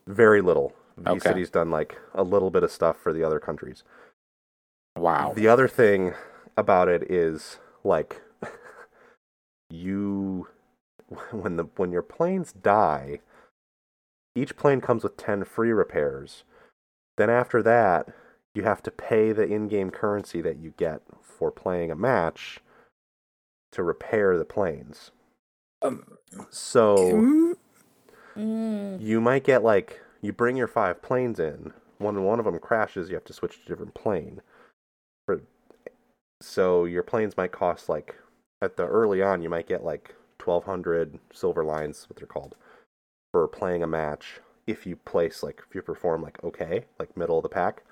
very little. He said he's done like a little bit of stuff for the other countries. Wow. The other thing about it is, like, when your planes die, each plane comes with 10 free repairs. Then after that, you have to pay the in-game currency that you get for playing a match to repair the planes. So you might get, like, you bring your 5 planes in. One of them crashes, you have to switch to a different plane. So your planes might cost, like, at the early on, you might get, like, 1,200 silver lines, what they're called, for playing a match. If you place, like, if you perform, like, okay, like, middle of the pack.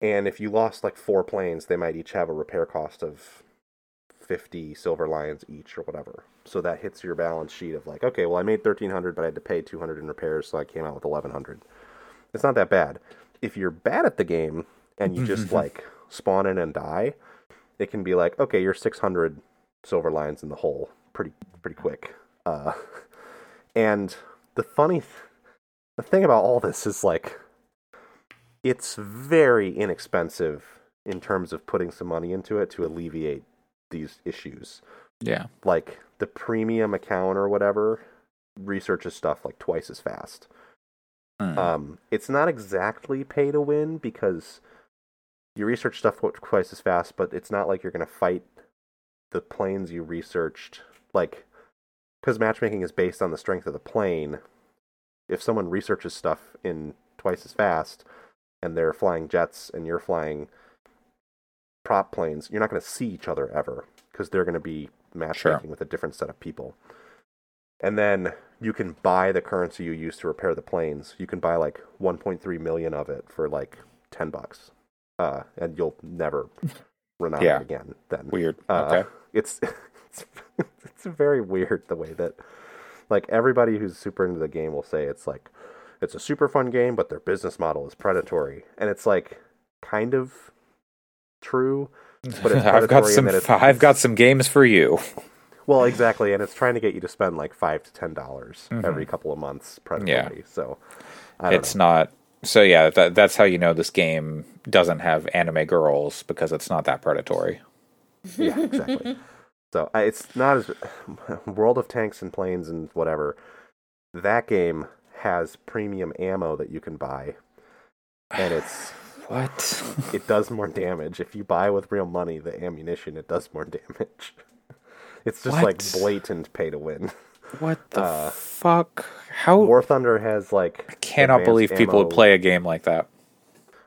And if you lost, like, 4 planes, they might each have a repair cost of 50 silver lions each or whatever. So that hits your balance sheet of, like, okay, well, I made 1,300, but I had to pay 200 in repairs, so I came out with 1,100. It's not that bad. If you're bad at the game and you just, like, spawn in and die, it can be like, okay, you're 600 silver lions in the hole pretty quick. And the thing about all this is, like, it's very inexpensive in terms of putting some money into it to alleviate these issues. Yeah. Like, the premium account or whatever researches stuff, like, twice as fast. It's not exactly pay to win, because you research stuff twice as fast, but it's not like you're going to fight the planes you researched. Like, because matchmaking is based on the strength of the plane, if someone researches stuff in twice as fast, and they're flying jets and you're flying prop planes, you're not going to see each other ever, because they're going to be matchmaking with a different set of people. And then you can buy the currency you use to repair the planes. You can buy, like, 1.3 million of it for, like, $10. And you'll never run out of it again then. Weird. Okay. It's very weird the way that, like, everybody who's super into the game will say it's, like, it's a super fun game, but their business model is predatory. And it's, like, kind of true, but it's predatory. I've got some games for you. Well, exactly, and it's trying to get you to spend, like, $5 to $10 every couple of months, predatory. Yeah. So, I don't know. So, yeah, that's how you know this game doesn't have anime girls, because it's not that predatory. Yeah, exactly. So, it's not as... World of Tanks and Planes and whatever, that game has premium ammo that you can buy, and it's... what? It does more damage. If you buy with real money, the ammunition, it does more damage. It's just, like, blatant pay to win. What the fuck? How? War Thunder has, like... I cannot believe people would play a game like that.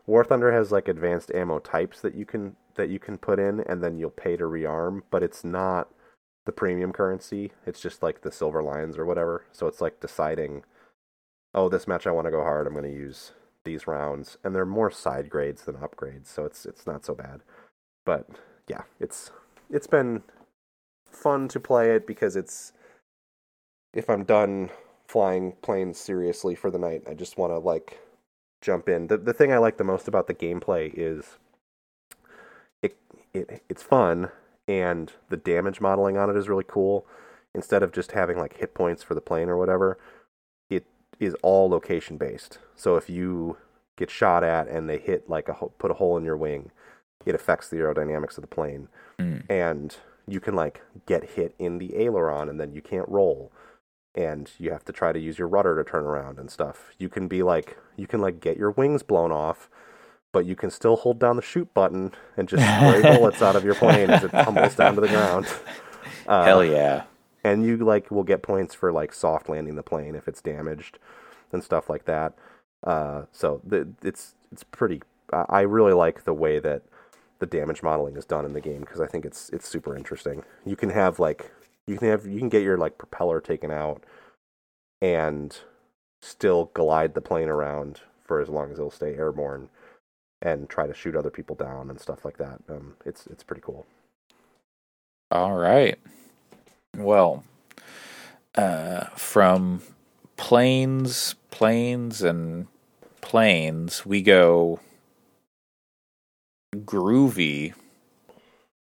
War Thunder has, like, advanced ammo types that you can put in, and then you'll pay to rearm, but it's not the premium currency. It's just, like, the silver lines or whatever. So it's, like, deciding, oh, this match I want to go hard, I'm going to use these rounds. And they're more side grades than upgrades, so it's not so bad. But, yeah, it's been... fun to play it, because it's, if I'm done flying planes seriously for the night, I just want to, like, jump in. The thing I like the most about the gameplay is it's fun, and the damage modeling on it is really cool. Instead of just having, like, hit points for the plane or whatever, it is all location based. So if you get shot at and they hit, like, put a hole in your wing, it affects the aerodynamics of the plane. And you can, like, get hit in the aileron, and then you can't roll, and you have to try to use your rudder to turn around and stuff. You can be, like, get your wings blown off, but you can still hold down the shoot button and just spray bullets out of your plane as it tumbles down to the ground. Hell yeah. And you, like, will get points for, like, soft landing the plane if it's damaged and stuff like that. So it's pretty... I really like the way that the damage modeling is done in the game, because I think it's super interesting. You can have, like, you can get your, like, propeller taken out and still glide the plane around for as long as it'll stay airborne and try to shoot other people down and stuff like that. It's pretty cool. All right. Well, from planes and planes, we go groovy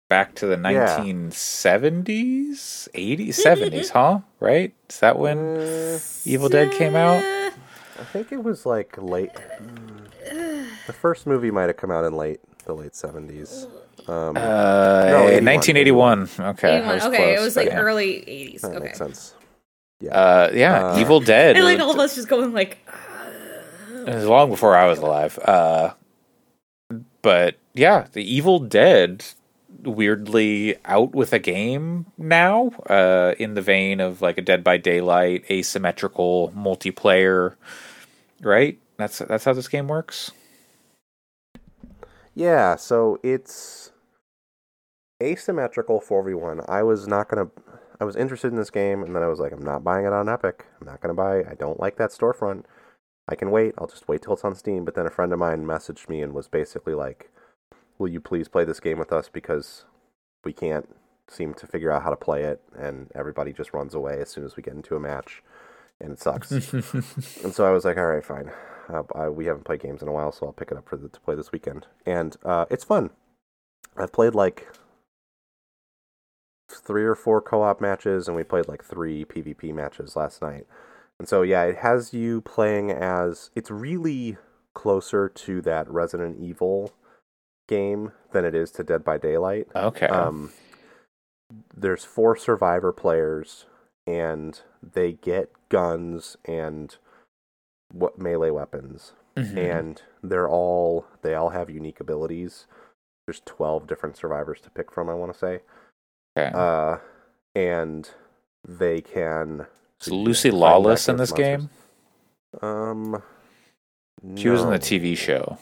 back to the 1970s, 80s, 70s, huh? Right? Is that when Evil Dead came out? I think it was, like, late. The first movie might have come out in late the late 70s. 1981. Okay. Okay, it was like early 80s. That makes sense. Yeah. Evil Dead. And like all of us just going like... It was long before I was alive. But yeah, the Evil Dead weirdly out with a game now, in the vein of like a Dead by Daylight, asymmetrical multiplayer, right? That's how this game works. Yeah, so it's asymmetrical 4v1. I was interested in this game, and then I was like, I'm not buying it on Epic. I'm not going to buy it. I don't like that storefront. I can wait. I'll just wait till it's on Steam. But then a friend of mine messaged me and was basically like, will you please play this game with us, because we can't seem to figure out how to play it, and everybody just runs away as soon as we get into a match, and it sucks. And so I was like, all right, fine. We haven't played games in a while, so I'll pick it up to play this weekend. And it's fun. I've played like 3 or 4 co-op matches, and we played like 3 PvP matches last night. And so, yeah, it has you playing as... It's really closer to that Resident Evil game than it is to Dead by Daylight. Okay. There's 4 survivor players, and they get guns and... what melee weapons, and they all have unique abilities. There's 12 different survivors to pick from, I want to say. Okay. And they can... Is Lucy Lawless in this monsters. Game? She was in the TV show.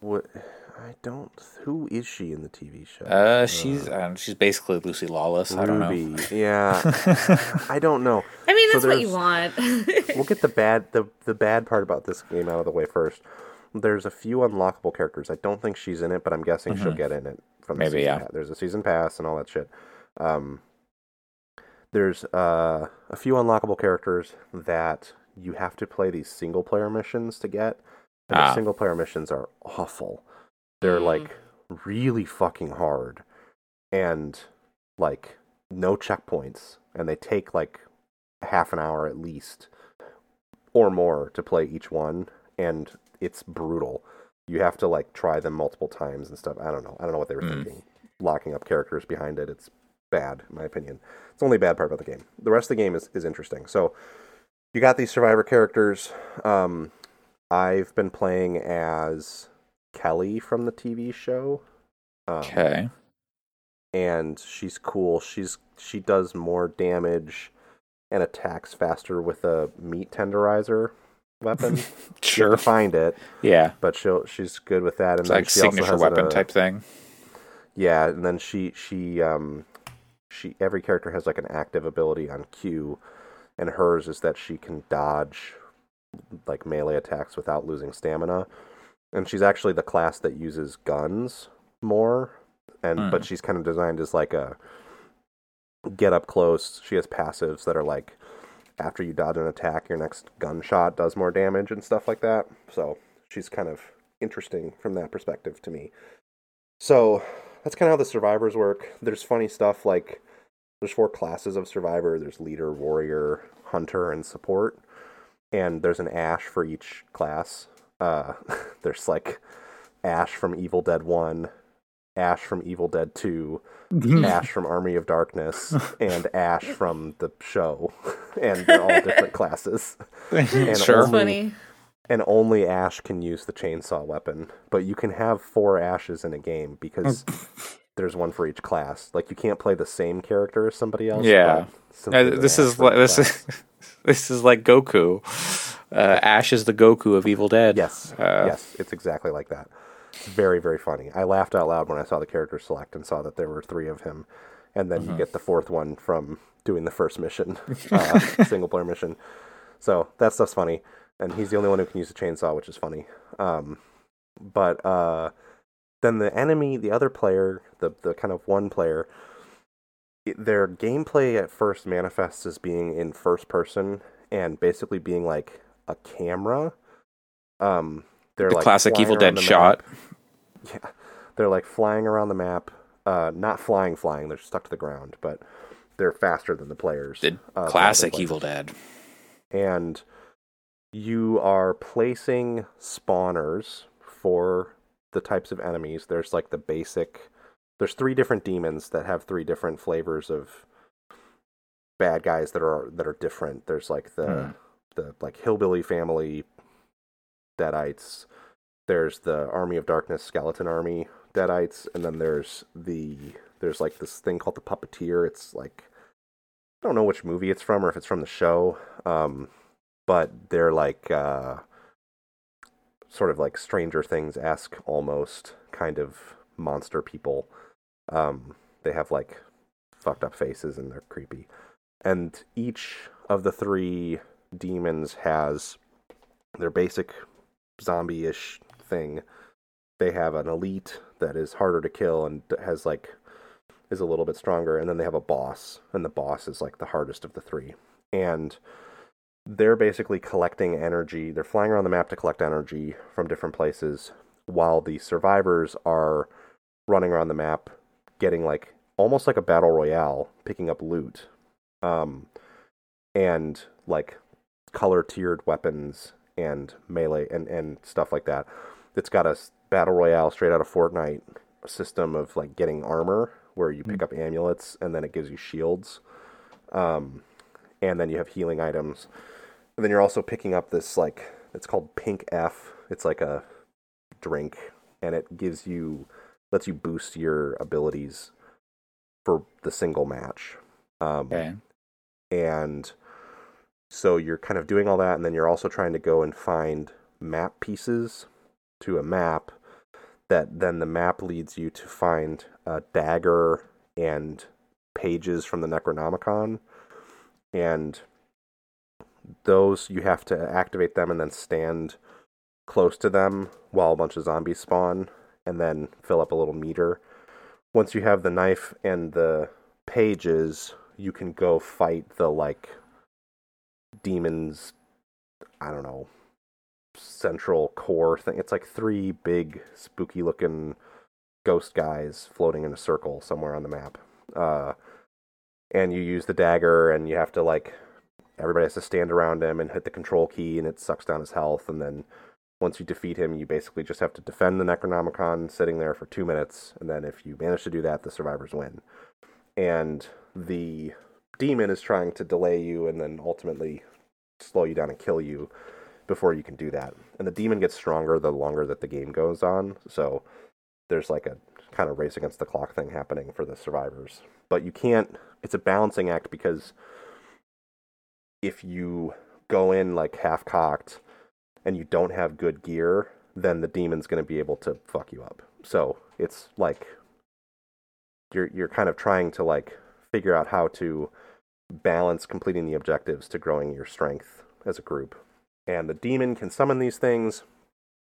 What? Who is she in the TV show? She's basically Lucy Lawless. Ruby. I don't know. Yeah, I don't know. I mean, that's what you want. We'll get the bad part about this game out of the way first. There's a few unlockable characters. I don't think she's in it, but I'm guessing she'll get in it from maybe. Yeah, pass. There's a season pass and all that shit. There's a few unlockable characters that you have to play these single player missions to get. And the single player missions are awful. They're, like, really fucking hard and, like, no checkpoints. And they take, like, half an hour at least or more to play each one. And it's brutal. You have to, like, try them multiple times and stuff. I don't know what they were thinking. Locking up characters behind it. It's bad, in my opinion. It's the only bad part about the game. The rest of the game is interesting. So you got these survivor characters. I've been playing as... Kelly from the TV show. Okay. And she's cool. She does more damage and attacks faster with a meat tenderizer weapon. Sure. You have to find it. Yeah. But she's good with that. And it's then like she signature also has weapon type thing. Yeah, and then she every character has like an active ability on Q, and hers is that she can dodge like melee attacks without losing stamina. And she's actually the class that uses guns more, and but she's kind of designed as like a get up close. She has passives that are like after you dodge an attack, your next gunshot does more damage and stuff like that. So she's kind of interesting from that perspective to me. So that's kind of how the survivors work. There's funny stuff like there's 4 classes of survivor. There's leader, warrior, hunter, and support. And there's an Ash for each class. There's like Ash from Evil Dead 1, Ash from Evil Dead 2, Ash from Army of Darkness, and Ash from the show, and they're all different classes. And sure. Funny. And only Ash can use the chainsaw weapon, but you can have 4 Ashes in a game because there's one for each class. Like you can't play the same character as somebody else. Yeah, this is like Goku. Ash is the Goku of Evil Dead. Yes, yes, it's exactly like that. It's very, very funny. I laughed out loud when I saw the character select and saw that there were 3 of him, and then you get the 4th one from doing the first mission, single player mission. So that stuff's funny, and he's the only one who can use the chainsaw, which is funny. But then the enemy, the other player, the kind of one player, their gameplay at first manifests as being in first person and basically being like a camera. They're the like classic Evil Dead shot. Yeah, they're like flying around the map. Not flying. They're stuck to the ground, but they're faster than the players. Classic Evil Dead. And you are placing spawners for the types of enemies. There's like the basic, there's three different demons that have three different flavors of bad guys that are different. There's like the like hillbilly family Deadites. There's the Army of Darkness skeleton army Deadites, and then there's like this thing called the Puppeteer. It's like, I don't know which movie it's from or if it's from the show, but they're like sort of like Stranger Things-esque almost kind of monster people. They have like fucked up faces and they're creepy. And each of the three demons has their basic zombie-ish thing. They have an elite that is harder to kill and has like is a little bit stronger, and then they have a boss, and the boss is like the hardest of the three. And they're basically collecting energy. They're flying around the map to collect energy from different places, while the survivors are running around the map, getting like almost like a battle royale, picking up loot, and like color tiered weapons and melee and stuff like that. It's got a battle royale straight out of Fortnite system of like getting armor, where you pick up amulets and then it gives you shields, and then you have healing items, and then you're also picking up this like, it's called Pink F. It's like a drink, and it gives you, lets you boost your abilities for the single match. Okay. And so you're kind of doing all that, and then you're also trying to go and find map pieces to a map. That then the map leads you to find a dagger and pages from the Necronomicon, and those you have to activate them and then stand close to them while a bunch of zombies spawn, and then fill up a little meter. Once you have the knife and the pages, you can go fight the like demons, I don't know, central core thing. It's like three big spooky looking ghost guys floating in a circle somewhere on the map, and you use the dagger, and you have to like, everybody has to stand around him and hit the control key, and it sucks down his health, and then once you defeat him, you basically just have to defend the Necronomicon sitting there for 2 minutes, and then if you manage to do that, the survivors win. And the demon is trying to delay you and then ultimately slow you down and kill you before you can do that. And the demon gets stronger the longer that the game goes on, so there's like a kind of race against the clock thing happening for the survivors. But you can't, it's a balancing act, because if you go in like half-cocked and you don't have good gear, then the demon's going to be able to fuck you up. So it's like you're kind of trying to like figure out how to balance completing the objectives to growing your strength as a group. And the demon can summon these things.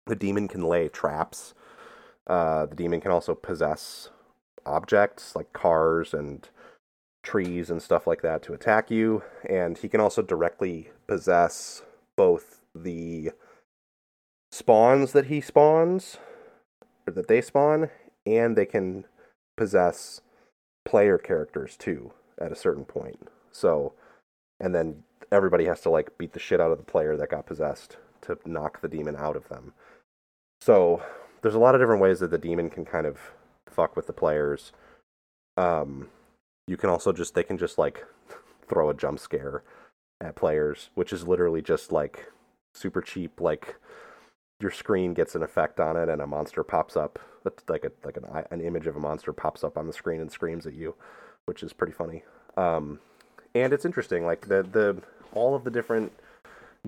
The demon can lay traps. The demon can also possess objects like cars and trees and stuff like that to attack you. And he can also directly possess both the spawns that he spawns, or that they spawn, and they can possess player characters too at a certain point. So, and then everybody has to like beat the shit out of the player that got possessed to knock the demon out of them. So there's a lot of different ways that the demon can kind of fuck with the players. You can also just, they can just like throw a jump scare at players, which is literally just like super cheap. Like your screen gets an effect on it, and a monster pops up. That's like an image of a monster pops up on the screen and screams at you, which is pretty funny. And it's interesting, like the all of the different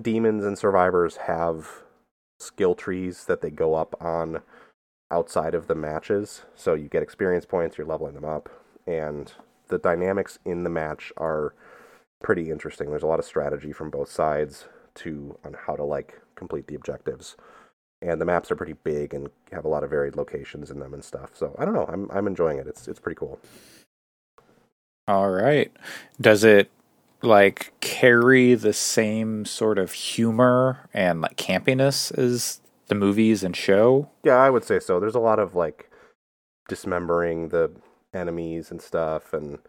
demons and survivors have skill trees that they go up on outside of the matches. So you get experience points, you're leveling them up, and the dynamics in the match are pretty interesting. There's a lot of strategy from both sides on how to like complete the objectives. And the maps are pretty big and have a lot of varied locations in them and stuff. So I don't know, I'm enjoying it. It's pretty cool. All right. Does it like carry the same sort of humor and like campiness as the movies and show? Yeah, I would say so. There's a lot of like dismembering the enemies and stuff, and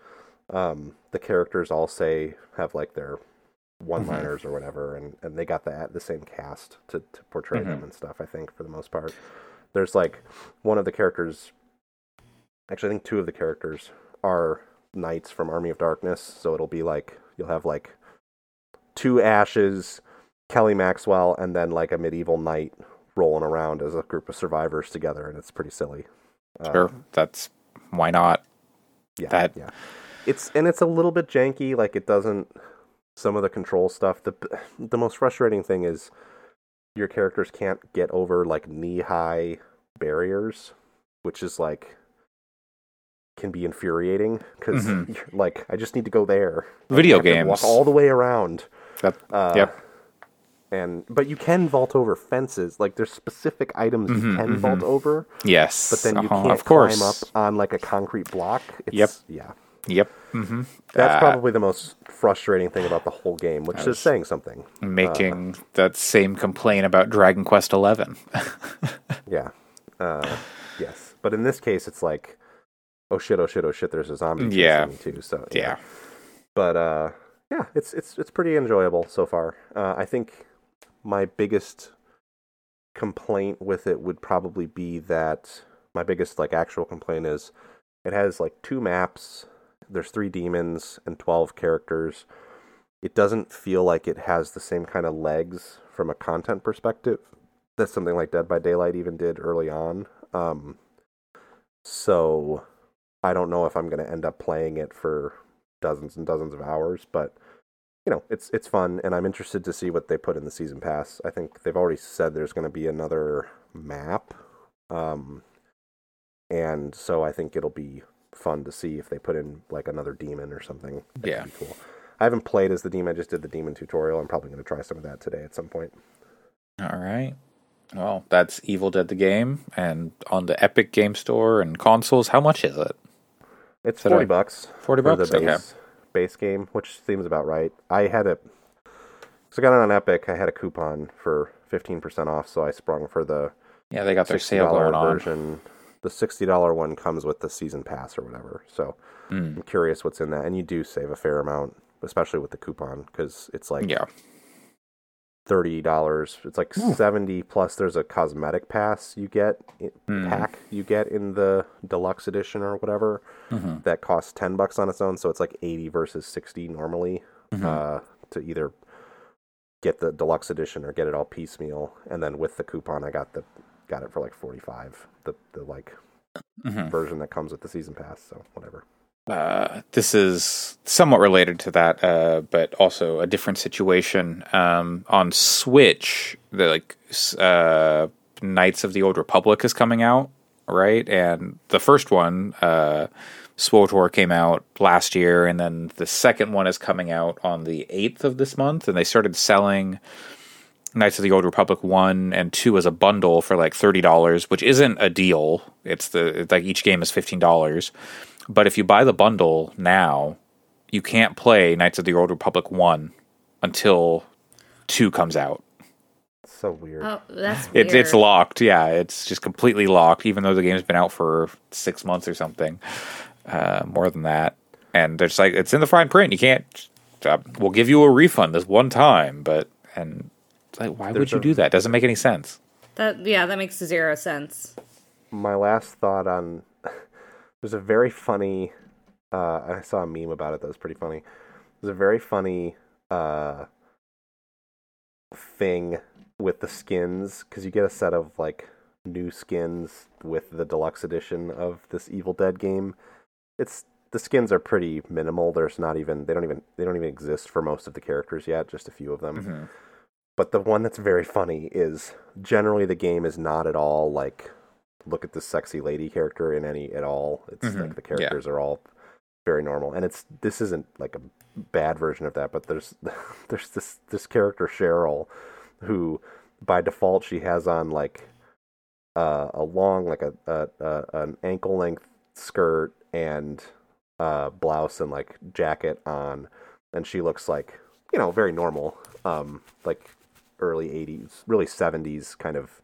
the characters all have like their one-liners or whatever, and they got the same cast to portray them and stuff, I think, for the most part. There's like one of the characters, actually I think two of the characters are knights from Army of Darkness, so it'll be like, you'll have like two Ashes, Kelly Maxwell, and then like a medieval knight rolling around as a group of survivors together, and it's pretty silly. Sure, that's, why not? Yeah, that... yeah. It's a little bit janky, like it doesn't, some of the control stuff, the most frustrating thing is your characters can't get over like knee-high barriers, which is like, can be infuriating, because mm-hmm. like, I just need to go there. Video games. Walk all the way around. Yep. But you can vault over fences. Like, there's specific items mm-hmm, you can mm-hmm. vault over. Yes. But then you can't climb up on, like, a concrete block. It's, yep. Yeah. Yep. Mm-hmm. That's probably the most frustrating thing about the whole game, which is saying something. Making that same complaint about Dragon Quest XI. yeah. Yes. But in this case, it's like, oh shit, there's a zombie chasing me too. So, yeah. But, yeah, it's pretty enjoyable so far. I think... my biggest complaint with it would probably be that my biggest like actual complaint is it has like two maps, there's 3 demons and 12 characters. It doesn't feel like it has the same kind of legs from a content perspective that something like Dead by Daylight even did early on. So I don't know if I'm going to end up playing it for dozens and dozens of hours, but you know, it's fun, and I'm interested to see what they put in the season pass. I think they've already said there's going to be another map, and so I think it'll be fun to see if they put in like another demon or something. That could be cool. I haven't played as the demon. I just did the demon tutorial. I'm probably going to try some of that today at some point. All right. Well, that's Evil Dead the game, and on the Epic Game Store and consoles. How much is it? It's $40. $40. Okay. Base game, which seems about right. I got it on Epic. I had a coupon for 15% off, so I sprung for the they got their sale version. The $60 one comes with the season pass or whatever. So I'm curious what's in that, and you do save a fair amount, especially with the coupon, because it's like $30. It's like $70 plus. There's a cosmetic pass you get pack you get in the deluxe edition or whatever that costs $10 on its own. So it's like $80 versus $60 normally to either get the deluxe edition or get it all piecemeal. And then with the coupon, I got it for like $45. The like version that comes with the season pass. So whatever. This is somewhat related to that, but also a different situation. On Switch, the Knights of the Old Republic is coming out, right? And the first one, SWTOR, came out last year, and then the second one is coming out on the 8th of this month, and they started selling Knights of the Old Republic 1 and 2 as a bundle for like $30, which isn't a deal. It's like each game is $15. But if you buy the bundle now, you can't play Knights of the Old Republic 1 until 2 comes out. So weird. Oh, that's weird. It's locked, yeah. It's just completely locked, even though the game's been out for 6 months or something, more than that. And there's like, it's in the fine print. You can't, we'll give you a refund this one time, why would you do that? Doesn't make any sense. That makes zero sense. My last thought on... There's a very funny, I saw a meme about it that was pretty funny. There's a very funny thing with the skins, because you get a set of like new skins with the deluxe edition of this Evil Dead game. The skins are pretty minimal. They don't even exist for most of the characters yet, just a few of them. Mm-hmm. But the one that's very funny is generally the game is not at all like, look at this sexy lady character in any at all. It's like the characters are all very normal, and this isn't like a bad version of that, but there's this character Cheryl, who by default she has on like a long like an ankle length skirt and blouse and like jacket on, and she looks like, you know, very normal, like early 80s, really 70s kind of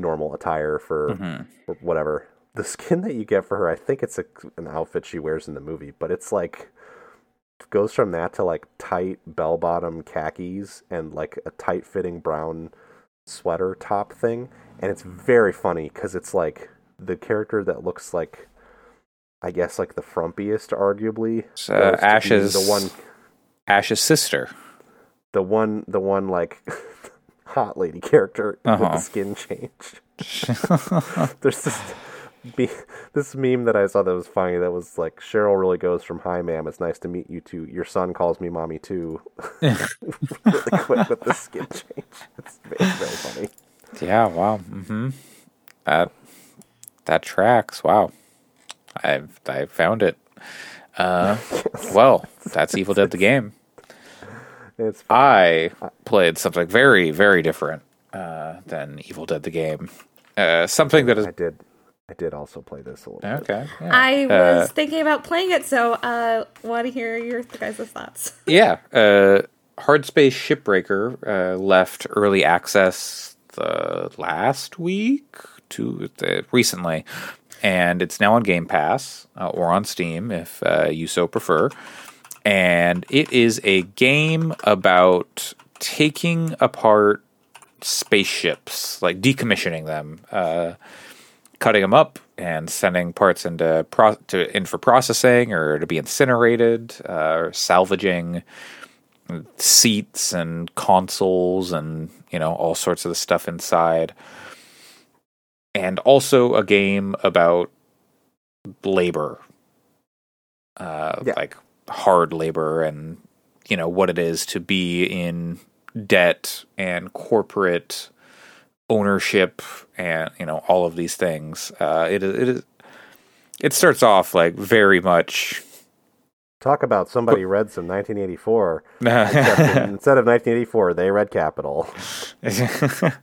normal attire for whatever. The skin that you get for her, I think it's an outfit she wears in the movie, but it's like goes from that to like tight bell bottom khakis and like a tight fitting brown sweater top thing, and it's very funny because it's like the character that looks like, I guess, like the frumpiest, arguably. Ash's the one. Ash's sister. The one like hot lady character with the skin change. There's this meme that I saw that was funny. That was like, Cheryl really goes from "Hi, ma'am, it's nice to meet you" to "Your son calls me mommy too." Really quick with the skin change. It's very funny. Yeah. Wow. Mm-hmm. That tracks. Wow. I found it. Well, that's Evil Dead the game. I played something very, very different than Evil Dead the game. Something that is... I did also play this a little bit. Yeah. I was thinking about playing it, so want to hear your guys' thoughts. Yeah. Hard Space Shipbreaker left early access the last week, recently, and it's now on Game Pass or on Steam if you so prefer. And it is a game about taking apart spaceships, like decommissioning them, cutting them up and sending parts in for processing or to be incinerated, or salvaging seats and consoles and, you know, all sorts of the stuff inside. And also a game about labor, like hard labor and, you know, what it is to be in debt and corporate ownership and, you know, all of these things. It starts off like very much. Talk about somebody read some 1984. Instead of 1984, they read Capital. It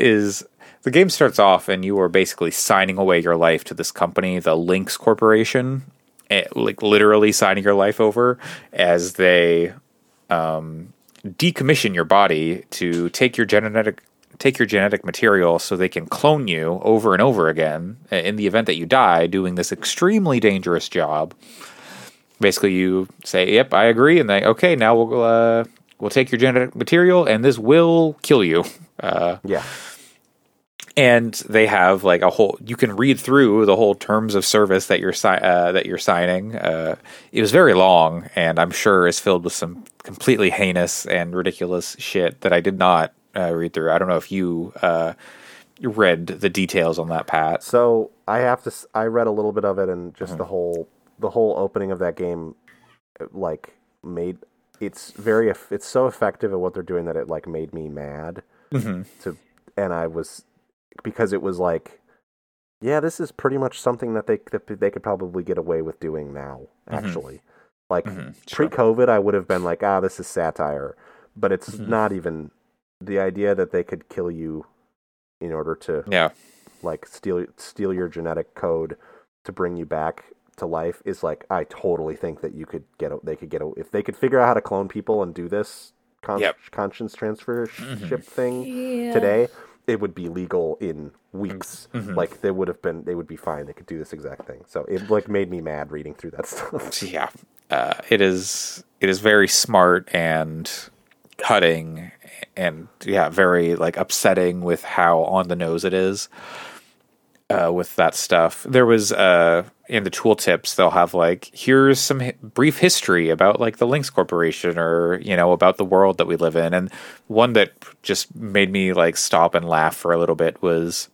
is. The game starts off and you are basically signing away your life to this company, the Lynx Corporation, like literally signing your life over as they decommission your body to take your genetic material so they can clone you over and over again in the event that you die doing this extremely dangerous job. Basically, you say, "Yep, I agree," and they, "Okay, now we'll take your genetic material and this will kill you." Yeah. And they have like a whole. You can read through the whole terms of service that you're signing. It was very long, and I'm sure is filled with some completely heinous and ridiculous shit that I did not read through. I don't know if you read the details on that, Pat. So I have to. I read a little bit of it, and just the whole opening of that game, like made it's so effective at what they're doing that it like made me mad. Mm-hmm. Because it was like, yeah, this is pretty much something that they could probably get away with doing now, actually. Mm-hmm. Like, pre-COVID, I would have been like, this is satire. But it's not even the idea that they could kill you in order to, like, steal your genetic code to bring you back to life is like, I totally think that if they could figure out how to clone people and do this conscience transfer ship thing today... It would be legal in weeks. Mm-hmm. Like they would be fine. They could do this exact thing. So it like made me mad reading through that stuff. Yeah, it is very smart and cutting, and very like upsetting with how on the nose it is with that stuff. There was in the tooltips they'll have like here's some brief history about like the Lynx Corporation or you know about the world that we live in, and one that just made me like stop and laugh for a little bit was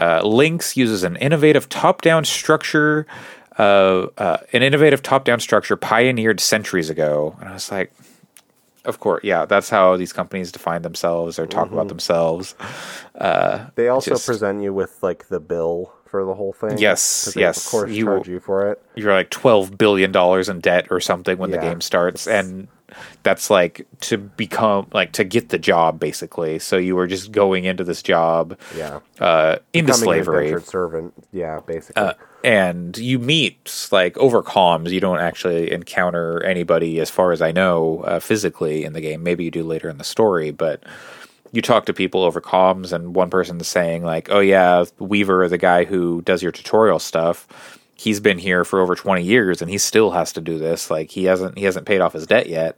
Lynx uses an innovative top-down structure pioneered centuries ago, and I was like, of course, that's how these companies define themselves or talk about themselves. They also present you with like the bill for the whole thing. Yes. Of course, charge you for it. You're like $12 billion in debt or something when the game starts. And that's like to get the job basically. So you were just going into this job into slavery. Becoming an indentured servant. Yeah, basically. And you meet like over comms. You don't actually encounter anybody as far as I know physically in the game. Maybe you do later in the story, but... You talk to people over comms, and one person is saying, like, oh, yeah, Weaver, the guy who does your tutorial stuff, he's been here for over 20 years, and he still has to do this. Like, he hasn't paid off his debt yet.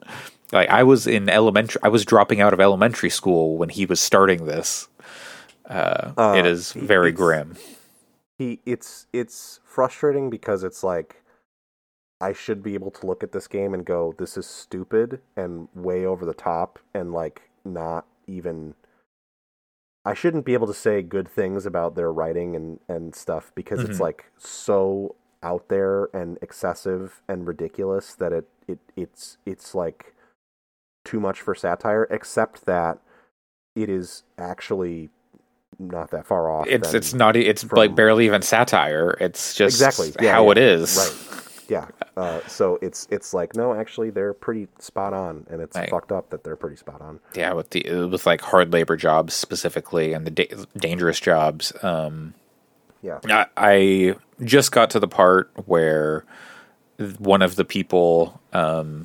Like, I was in elementary, I was dropping out of elementary school when he was starting this. It is very grim. It's frustrating because it's like, I should be able to look at this game and go, this is stupid and way over the top and, like, not even... I shouldn't be able to say good things about their writing and stuff because it's, like, so out there and excessive and ridiculous that it's like, too much for satire, except that it is actually... not that far off. It's like barely even satire. It's just how it is. Right. Yeah. So it's like, no, actually they're pretty spot on, and it's like, fucked up that they're pretty spot on. Yeah. With like hard labor jobs specifically and the dangerous jobs. Yeah. I just got to the part where one of the people,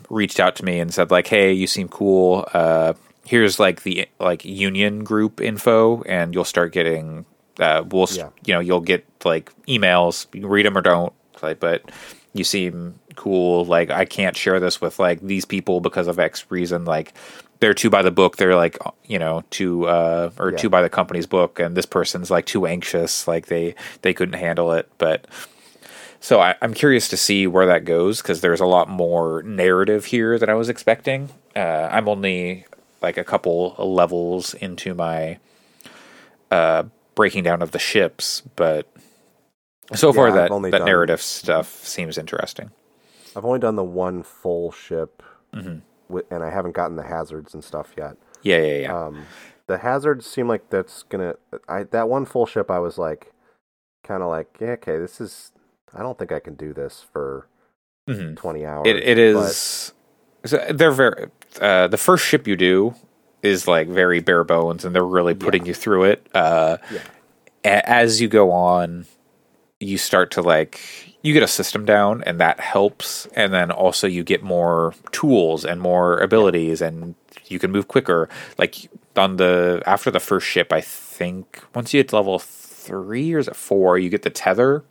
reached out to me and said like, hey, you seem cool. Here's like the union group info, and you'll start getting you'll get like emails, you can read them or don't, like, but you seem cool, like I can't share this with like these people because of X reason, like they're too by the book, they're like, you know, too by the company's book, and this person's like too anxious, like they couldn't handle it. But so I'm curious to see where that goes, because there's a lot more narrative here than I was expecting. I'm only like a couple levels into my breaking down of the ships, but so far that narrative stuff seems interesting. I've only done the one full ship, and I haven't gotten the hazards and stuff yet. Yeah. The hazards seem like that's gonna... that one full ship, I was like, kind of like, yeah, okay, this is... I don't think I can do this for 20 hours. It is... So they're very... the first ship you do is like very bare bones, and they're really putting you through it. As you go on, you start to like, you get a system down, and that helps. And then also you get more tools and more abilities, and you can move quicker. Like after the first ship, I think once you hit level 3 or is it 4, you get the tether.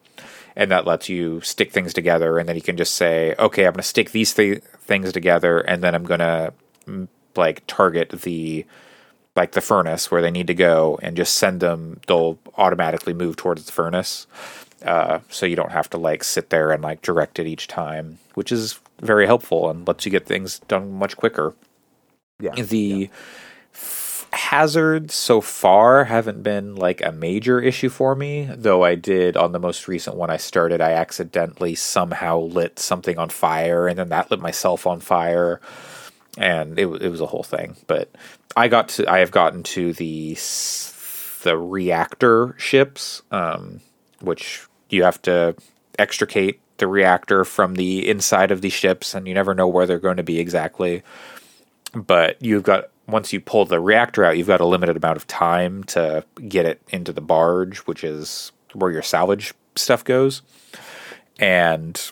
And that lets you stick things together, and then you can just say, okay, I'm going to stick these things together, and then I'm going to like target the furnace where they need to go, and just send them. They'll automatically move towards the furnace, so you don't have to like sit there and like direct it each time, which is very helpful and lets you get things done much quicker. Yeah, hazards so far haven't been like a major issue for me, though I did on the most recent one I started, I accidentally somehow lit something on fire, and then that lit myself on fire, and it was a whole thing. But I have gotten to the reactor ships, which you have to extricate the reactor from the inside of these ships, and you never know where they're going to be exactly. But once you pull the reactor out, you've got a limited amount of time to get it into the barge, which is where your salvage stuff goes. And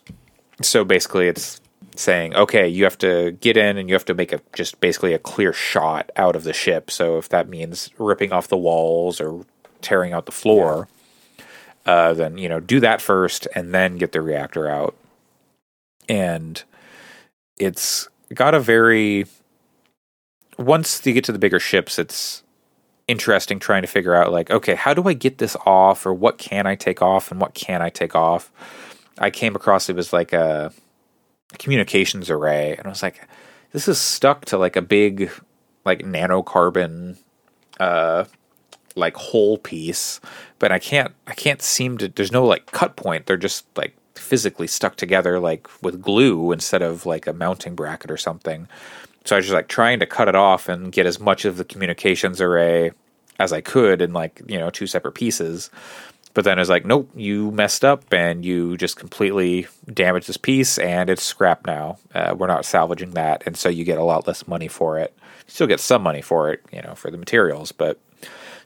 so basically it's saying, okay, you have to get in and you have to make just basically a clear shot out of the ship. So if that means ripping off the walls or tearing out the floor, then, you know, do that first and then get the reactor out. And it's got a very... Once you get to the bigger ships, it's interesting trying to figure out, like, okay, how do I get this off, or what can I take off, and what can I take off? I came across, it was like a communications array, and I was like, this is stuck to like a big, like, nanocarbon, like, whole piece, but I can't seem to, there's no, like, cut point, they're just, like, physically stuck together, like, with glue instead of, like, a mounting bracket or something. So I was just like trying to cut it off and get as much of the communications array as I could in, like, you know, two separate pieces. But then I was like, nope, you messed up and you just completely damaged this piece and it's scrap now. We're not salvaging that. And so you get a lot less money for it. You still get some money for it, you know, for the materials. But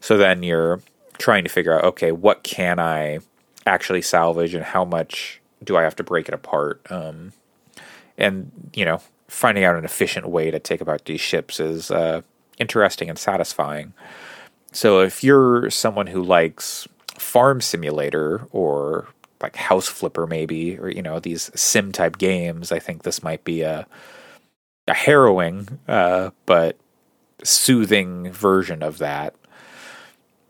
so then you're trying to figure out, okay, what can I actually salvage and how much do I have to break it apart? And, you know, finding out an efficient way to take about these ships is interesting and satisfying. So if you're someone who likes Farm Simulator or like House Flipper maybe, or, you know, these sim type games, I think this might be a a harrowing but soothing version of that.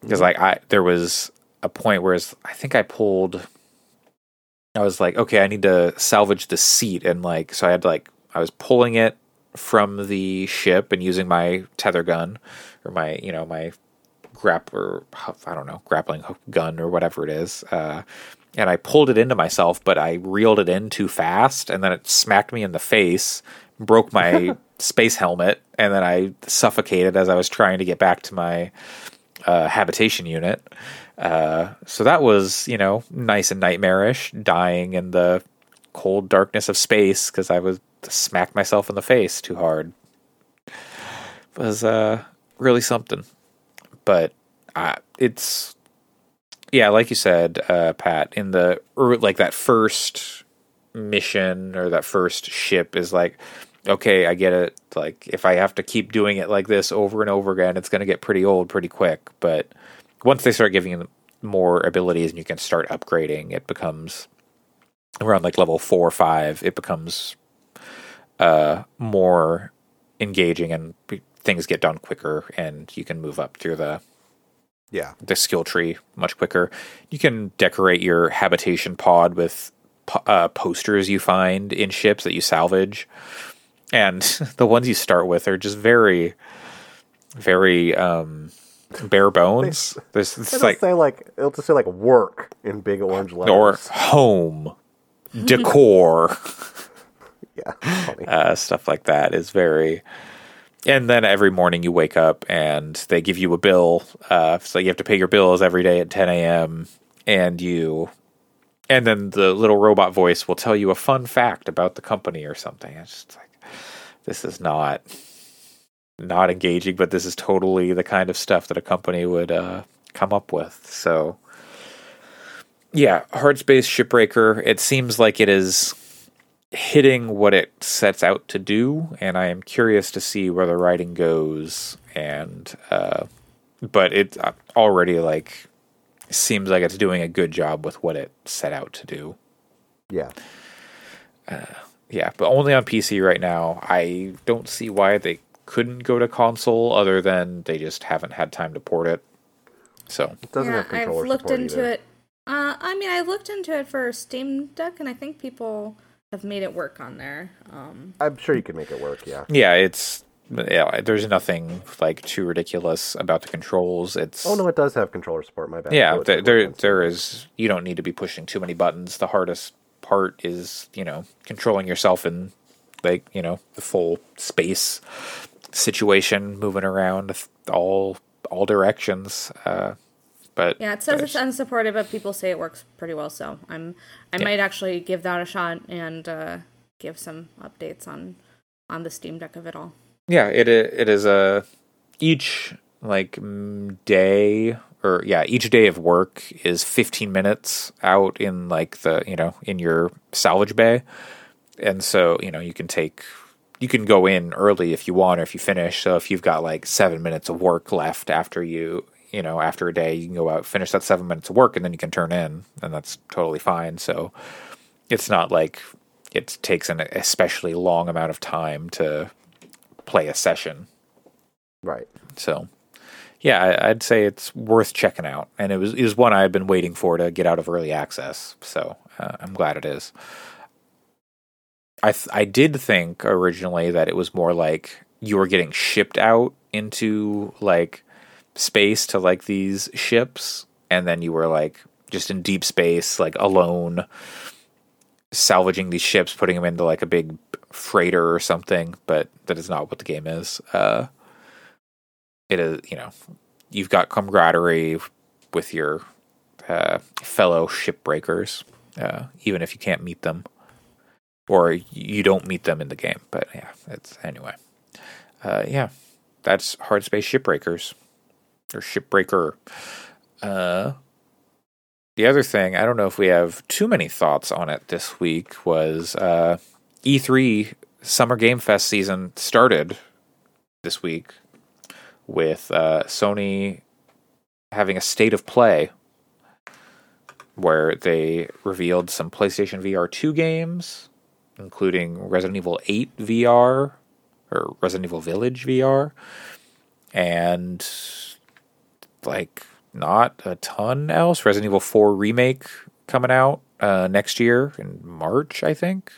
Because like there was a point where I think I was like, okay, I need to salvage the seat, and like so I had I was pulling it from the ship and using my tether gun or my my grappling hook gun or whatever it is, and I pulled it into myself, but I reeled it in too fast, and then it smacked me in the face, broke my space helmet, and then I suffocated as I was trying to get back to my habitation unit. So that was, nice and nightmarish, dying in the cold darkness of space because I was smacked myself in the face too hard. It was really something. But it's, yeah, like you said, Pat, in the, that first mission or that first ship is like, okay, I get it. Like, if I have to keep doing it like this over and over again, it's going to get pretty old pretty quick. But once they start giving you more abilities and you can start upgrading, it becomes around like level 4 or 5, it becomes more engaging and things get done quicker, and you can move up through the skill tree much quicker. You can decorate your habitation pod with posters you find in ships that you salvage, and the ones you start with are just very, very bare bones. It'll just say like work in big orange letters or home decor. Yeah, funny. Stuff like that is very. And then every morning you wake up and they give you a bill. So you have to pay your bills every day at 10 a.m. And then the little robot voice will tell you a fun fact about the company or something. It's just like, this is not engaging, but this is totally the kind of stuff that a company would come up with. So, yeah, Hard Space Shipbreaker. It seems like it is hitting what it sets out to do, and I am curious to see where the writing goes, and but it already seems like it's doing a good job with what it set out to do. Yeah, but only on PC right now. I don't see why they couldn't go to console, other than they just haven't had time to port it. So it doesn't have controller support. I've looked into it. I looked into it for Steam Deck, and I think people have made it work on there. I'm sure you can make it work, yeah. Yeah, there's nothing too ridiculous about the controls. Oh no, it does have controller support, my bad. Yeah, there is. You don't need to be pushing too many buttons. The hardest part is, controlling yourself in the full space situation, moving around all directions. But yeah, it says it's unsupported, but people say it works pretty well, so I might actually give that a shot and give some updates on the Steam Deck of it all. Yeah, it is each day each day of work is 15 minutes out in in your salvage bay, and so you can go in early if you want or if you finish. So if you've got 7 minutes of work left after after a day, you can go out, finish that 7 minutes of work, and then you can turn in, and that's totally fine. So it's not it takes an especially long amount of time to play a session. Right. So yeah, I'd say it's worth checking out. And it was one I had been waiting for to get out of early access. So I'm glad it is. I did think originally that it was more like you were getting shipped out into space to these ships, and then you were just in deep space alone, salvaging these ships, putting them into a big freighter or something. But that is not what the game is. It is, you've got camaraderie with your fellow shipbreakers, even if you can't meet them or you don't meet them in the game. But yeah, that's Hard Space Shipbreakers. Or Shipbreaker. The other thing, I don't know if we have too many thoughts on it this week, was E3 Summer Game Fest season started this week with Sony having a state of play where they revealed some PlayStation VR 2 games, including Resident Evil 8 VR, or Resident Evil Village VR, and like not a ton else. Resident Evil 4 Remake coming out next year in March, I think.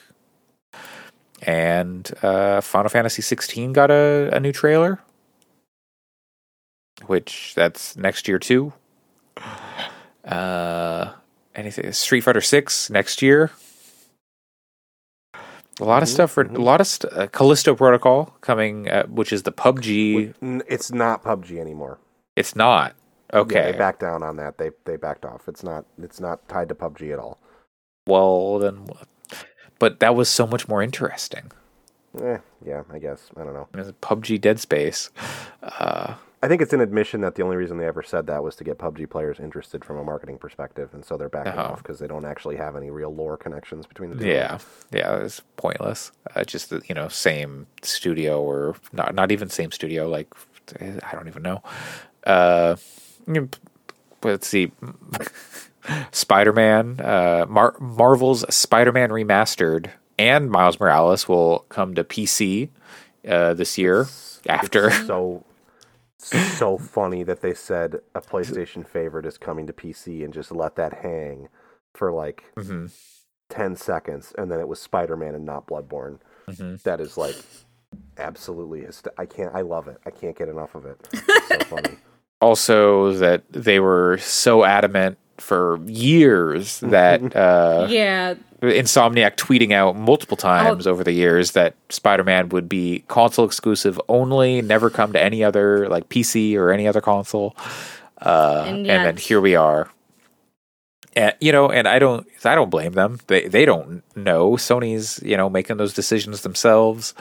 And Final Fantasy 16 got a new trailer, which that's next year too. Anything Street Fighter 6 next year. A lot of stuff for a lot of Callisto Protocol coming, which is the PUBG. It's not PUBG anymore. It's not. Okay, yeah, they backed down on that. They backed off. It's not tied to PUBG at all. Well, then, but that was so much more interesting. Yeah, I guess I don't know. PUBG Dead Space. I think it's an admission that the only reason they ever said that was to get PUBG players interested from a marketing perspective, and so they're backing off because they don't actually have any real lore connections between the two. Yeah, it's pointless. Just the, same studio or not even same studio. Like I don't even know. Let's see, Spider-Man, Marvel's Spider-Man Remastered and Miles Morales will come to PC this year. It's so funny that they said a PlayStation favorite is coming to PC and just let that hang for 10 seconds, and then it was Spider-Man and not Bloodborne. That is absolutely I can't. I love it. I can't get enough of it. It's so funny. Also, that they were so adamant for years that Insomniac tweeting out multiple times over the years that Spider-Man would be console exclusive only, never come to any other PC or any other console. And then here we are. And, and I don't blame them. They don't know. Sony's making those decisions themselves.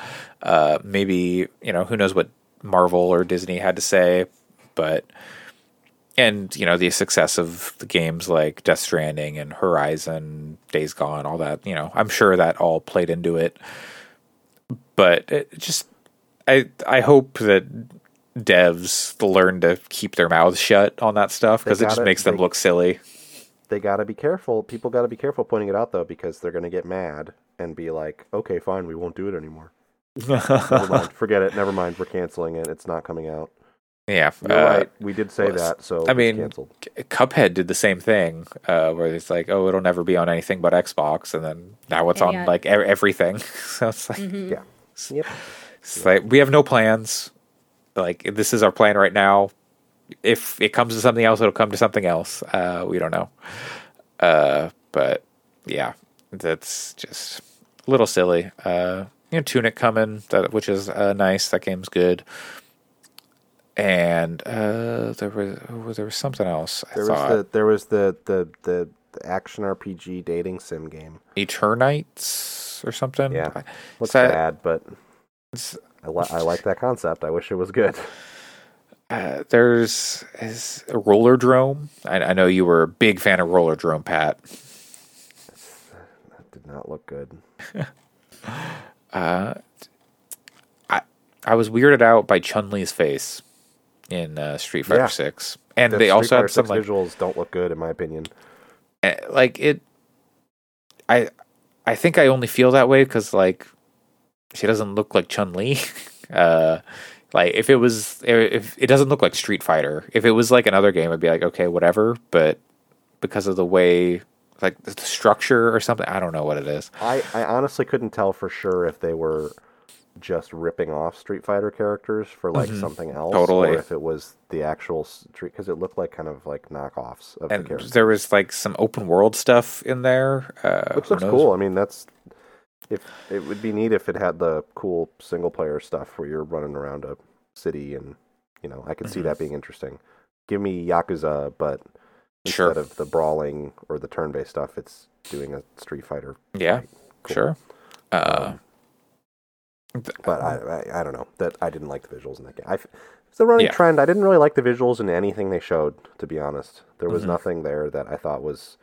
Maybe who knows what Marvel or Disney had to say. But, and, the success of the games like Death Stranding and Horizon, Days Gone, all that, I'm sure that all played into it. But it just, I hope that devs learn to keep their mouths shut on that stuff because it just makes them look silly. They got to be careful. People got to be careful pointing it out, though, because they're going to get mad and be like, okay, fine, we won't do it anymore. Never mind, forget it. Never mind. We're canceling it. It's not coming out. Yeah, you're right. We did say that, so I mean, canceled. Cuphead did the same thing, where it's like, oh, it'll never be on anything but Xbox, and then now it's on everything. So it's we have no plans. This is our plan right now. If it comes to something else, it'll come to something else. We don't know, but yeah, that's just a little silly. Tunic coming, which is nice. That game's good. And there was something else. There was the action RPG dating sim game, Eternites or something. Yeah, looks bad, but I like that concept. I wish it was good. There's Roller Drome. I know you were a big fan of Roller Drome, Pat. That did not look good. I was weirded out by Chun-Li's face in Street Fighter 6, and they also had some visuals don't look good in my opinion. I think I only feel that way because she doesn't look like Chun-Li. If it doesn't look like Street Fighter, if it was like another game, I'd be like okay, whatever. But because of the way. The structure or something, I don't know what it is. I honestly couldn't tell for sure if they were just ripping off Street Fighter characters for something else, totally. Or if it was the actual Street, because it looked like kind of knockoffs of the characters. There was some open world stuff in there, which looks cool. I mean, it would be neat if it had the cool single player stuff where you're running around a city, and I could see that being interesting. Give me Yakuza, but instead of the brawling or the turn-based stuff, it's doing a Street Fighter. Yeah, cool. Sure. But I don't know that I didn't like the visuals in that game. It's the running trend. I didn't really like the visuals in anything they showed, to be honest. There was nothing there that I thought was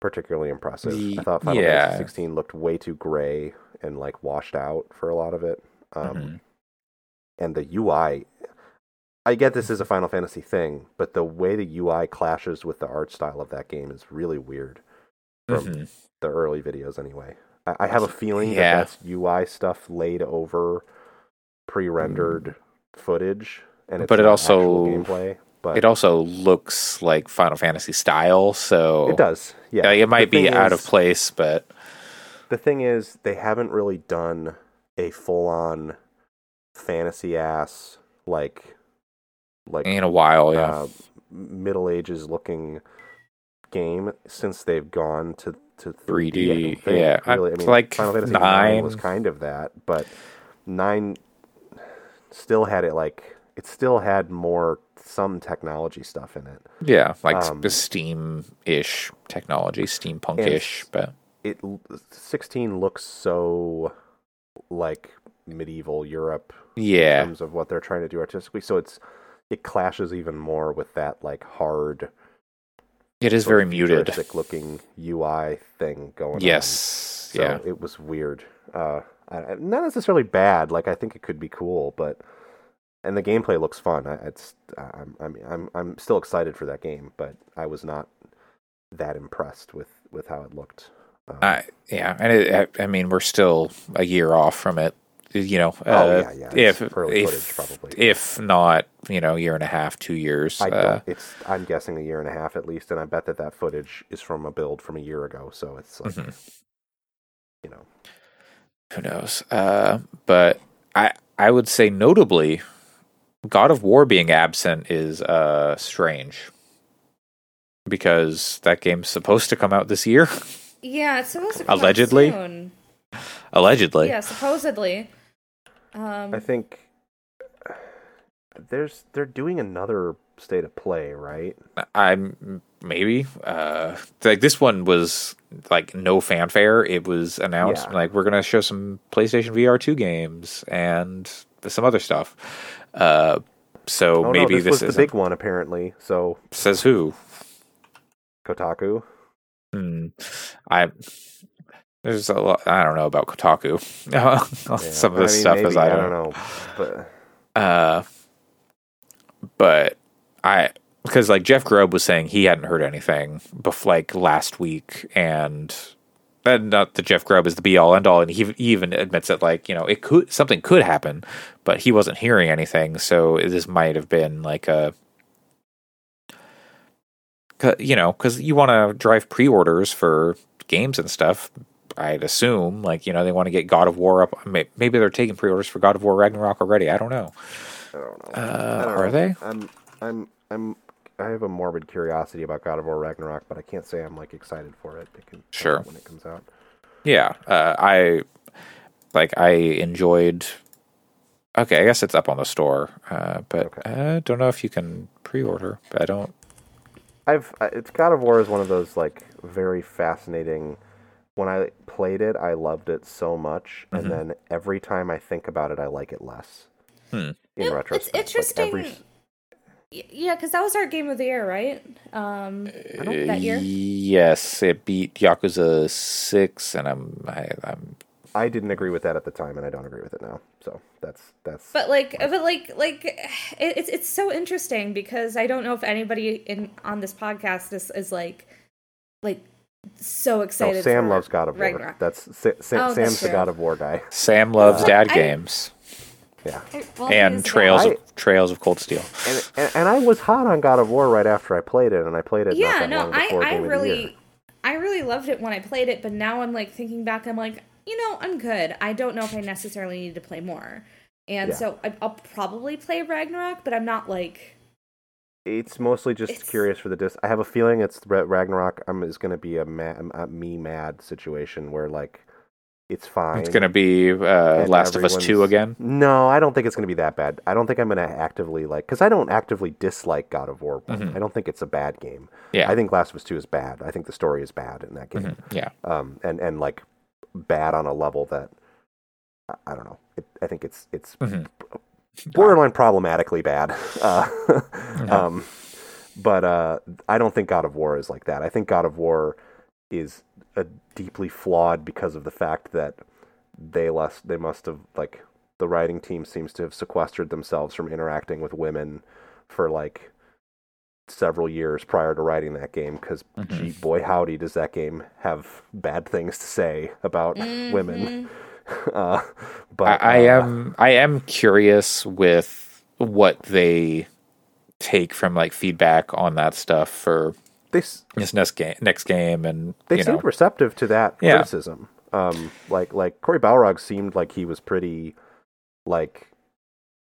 particularly impressive. I thought Final Fantasy 16 looked way too gray and washed out for a lot of it. And the UI, I get this is a Final Fantasy thing, but the way the UI clashes with the art style of that game is really weird from the early videos anyway. I have a feeling that that's UI stuff laid over pre-rendered footage, and it's also gameplay. But it also looks like Final Fantasy style, so it does. Yeah, it might be out of place, but the thing is, they haven't really done a full-on fantasy ass like in a while, Middle Ages looking game since they've gone to 3D. Yeah, really, I mean, like Final Fantasy 9 was kind of that, but 9 still had it like it still had more some technology stuff in it. Yeah, like Steam-ish technology, steampunk-ish, but it 16 looks so like medieval Europe in terms of what they're trying to do artistically, so it clashes even more with that like hard. It is very muted looking UI thing going on. Yes, so it was weird. Not necessarily bad. Like I think it could be cool, but and the gameplay looks fun. I'm still excited for that game, but I was not that impressed with how it looked. And we're still a year off from it. You know, if not, you know, year and a half, 2 years. I'm guessing a year and a half at least, and I bet that footage is from a build from a year ago. So it's like, you know, who knows? But I would say notably, God of War being absent is strange because that game's supposed to come out this year. Yeah, it's supposed to come allegedly. Out soon. Allegedly. Yeah, supposedly. I think they're doing another state of play, right? Like this one was like no fanfare. It was announced like we're gonna show some PlayStation VR 2 games and some other stuff. This was the big one apparently. So says who? Kotaku. There's a lot. I don't know about Kotaku. Some of the stuff is I don't know. Because like Jeff Grubb was saying he hadn't heard anything like last week, and not that Jeff Grubb is the be all end all, and he even admits that like you know it could something could happen, but he wasn't hearing anything, so this might have been like a. You know, because you want to drive pre-orders for games and stuff, I'd assume. Like, you know, they want to get God of War up. Maybe they're taking pre-orders for God of War Ragnarok already. I don't know. Are they? I have a morbid curiosity about God of War Ragnarok, but I can't say I'm like excited for it. Sure. When it comes out. Yeah. I enjoyed. Okay, I guess it's up on the store, but okay. I don't know if you can pre-order. But God of War is one of those like very fascinating. When I played it, I loved it so much, and then every time I think about it, I like it less. In retrospect, it's interesting. Like yeah, because that was our game of the year, right? That year. Yes, it beat Yakuza 6, and I didn't agree with that at the time, and I don't agree with it now. So that's. But it's so interesting because I don't know if anybody on this podcast is like so excited. No, Sam loves God of War. Ragnarok. Sam's the God of War guy. Sam loves dad games. Yeah, and Trails of Cold Steel. And I was hot on God of War right after I played it, and I played it. Yeah, I really loved it when I played it, but now I'm like thinking back, I'm like. You know, I'm good. I don't know if I necessarily need to play more. And so I'll probably play Ragnarok, but I'm not like... It's mostly just curious for the disc. I have a feeling it's Ragnarok is going to be a me mad situation where, like, it's fine. It's going to be Last of Us 2 again? No, I don't think it's going to be that bad. I don't think I'm going to actively, like... Because I don't actively dislike God of War 1. I don't think it's a bad game. Yeah. I think Last of Us 2 is bad. I think the story is bad in that game. Yeah. Like... bad on a level that I don't know. I think it's borderline problematically bad. But I don't think God of War is like that. I think God of War is deeply flawed because of the fact that they must have like the writing team seems to have sequestered themselves from interacting with women for like several years prior to writing that game because gee boy howdy does that game have bad things to say about women But I am curious with what they take from like feedback on that stuff for this next game, and they seemed receptive to that criticism. Like Corey Balrog seemed like he was pretty like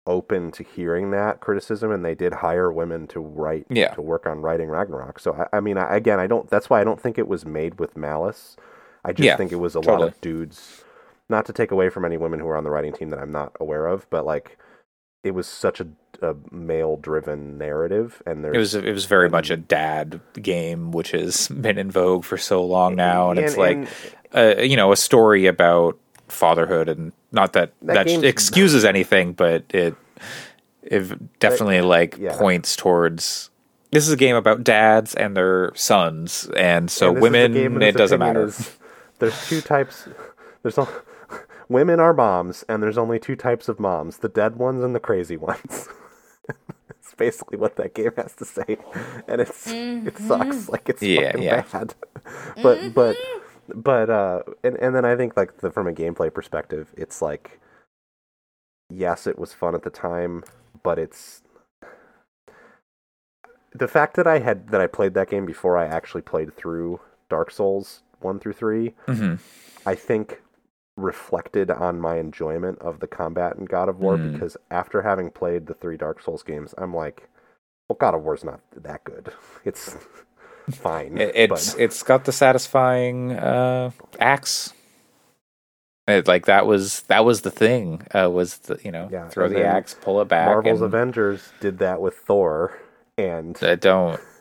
open to hearing that criticism, and they did hire women to write to work on writing Ragnarok. So that's why I don't think it was made with malice. I just think it was a lot of dudes. Not to take away from any women who are on the writing team that I'm not aware of, but like it was such a male-driven narrative, and it was very much a dad game, which has been in vogue for so long now, and it's a story about fatherhood, and not that excuses anything, but it definitely points towards this is a game about dads and their sons, and so women, it doesn't matter. There's two types. Women are moms, and there's only two types of moms: the dead ones and the crazy ones. It's basically what that game has to say, and it sucks. Like it's fucking bad. But then I think like from a gameplay perspective, it's like yes, it was fun at the time, but it's the fact that I played that game before I actually played through Dark Souls 1 through 3. Mm-hmm. I think reflected on my enjoyment of the combat in God of War, because after having played the 3 Dark Souls games, I'm like, well, God of War's not that good. It's fine. It's got the satisfying axe. That was the thing. Throw the axe, pull it back. Marvel's Avengers did that with Thor, and it's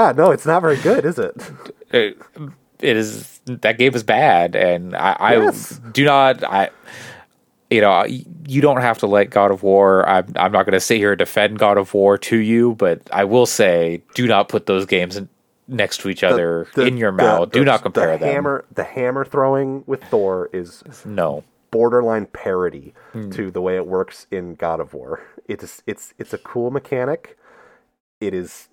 not very good, is it? It is. That game is bad, and you don't have to like God of War. I'm not going to sit here and defend God of War to you, but I will say, do not put those games next to each other in your mouth. Do not compare them. The hammer throwing with Thor is borderline parody to the way it works in God of War. It's a cool mechanic. It is.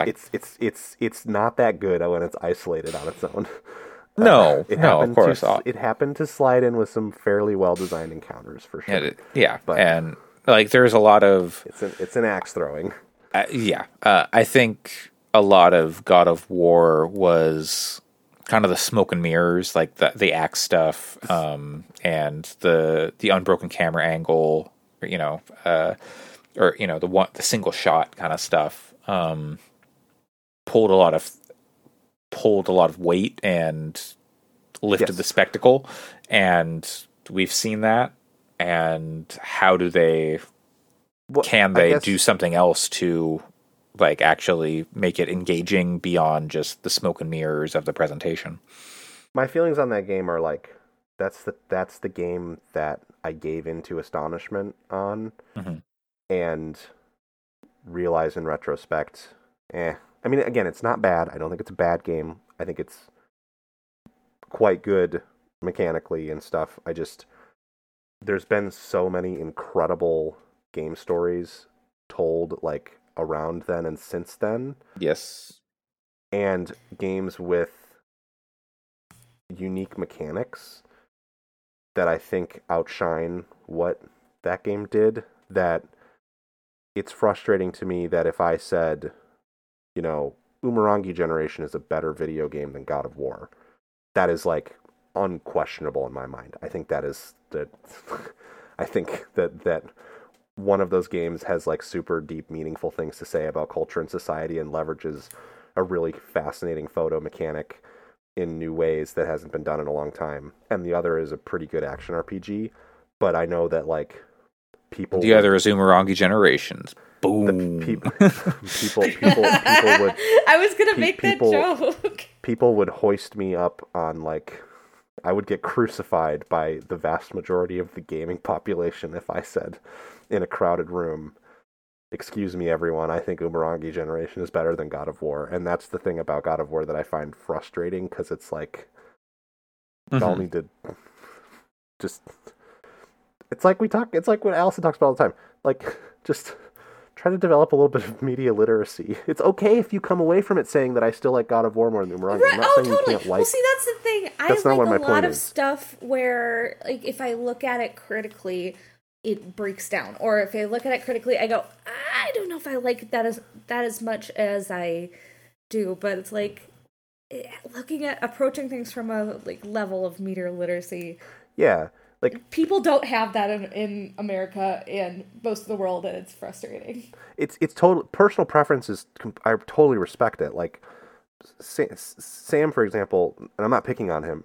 It's not that good when it's isolated on its own. It happened to slide in with some fairly well-designed encounters for sure. But there's a lot of it's an axe throwing. I think a lot of God of War was kind of the smoke and mirrors, like the axe stuff, and the unbroken camera angle, the single shot kind of stuff. Pulled a lot of weight and lifted the spectacle, and we've seen that. And how do they? Can they do something else to like actually make it engaging beyond just the smoke and mirrors of the presentation? My feelings on that game are like that's the game that I gave into astonishment on, and realize in retrospect, I mean, again, it's not bad. I don't think it's a bad game. I think it's quite good mechanically and stuff. I just, there's been so many incredible game stories told, like, around then and since then. Yes. And games with unique mechanics that I think outshine what that game did, that it's frustrating to me that if I said, Umurangi Generation is a better video game than God of War, that is like unquestionable in my mind. I think that is that. I think that one of those games has like super deep, meaningful things to say about culture and society, and leverages a really fascinating photo mechanic in new ways that hasn't been done in a long time. And the other is a pretty good action RPG, but I know that like. The other is Umurangi Generations. Boom. People would. I was gonna make that joke. People would hoist me up on like, I would get crucified by the vast majority of the gaming population if I said, in a crowded room, "Excuse me, everyone, I think Umurangi Generation is better than God of War." And that's the thing about God of War that I find frustrating, because it's like, y'all need to just. It's like what Allison talks about all the time. Like, just try to develop a little bit of media literacy. It's okay if you come away from it saying that I still like God of War more than Umurangi. Right. I'm not saying totally. You can't like... Well, see, that's the thing. That's I like a lot of stuff where, like, if I look at it critically, it breaks down. Or if I look at it critically, I go, I don't know if I like that as much as I do. But it's like looking at approaching things from a like level of media literacy. Yeah. Like, people don't have that in America and most of the world, and it's frustrating. It's total personal preferences. I totally respect it. Like Sam, for example, and I'm not picking on him.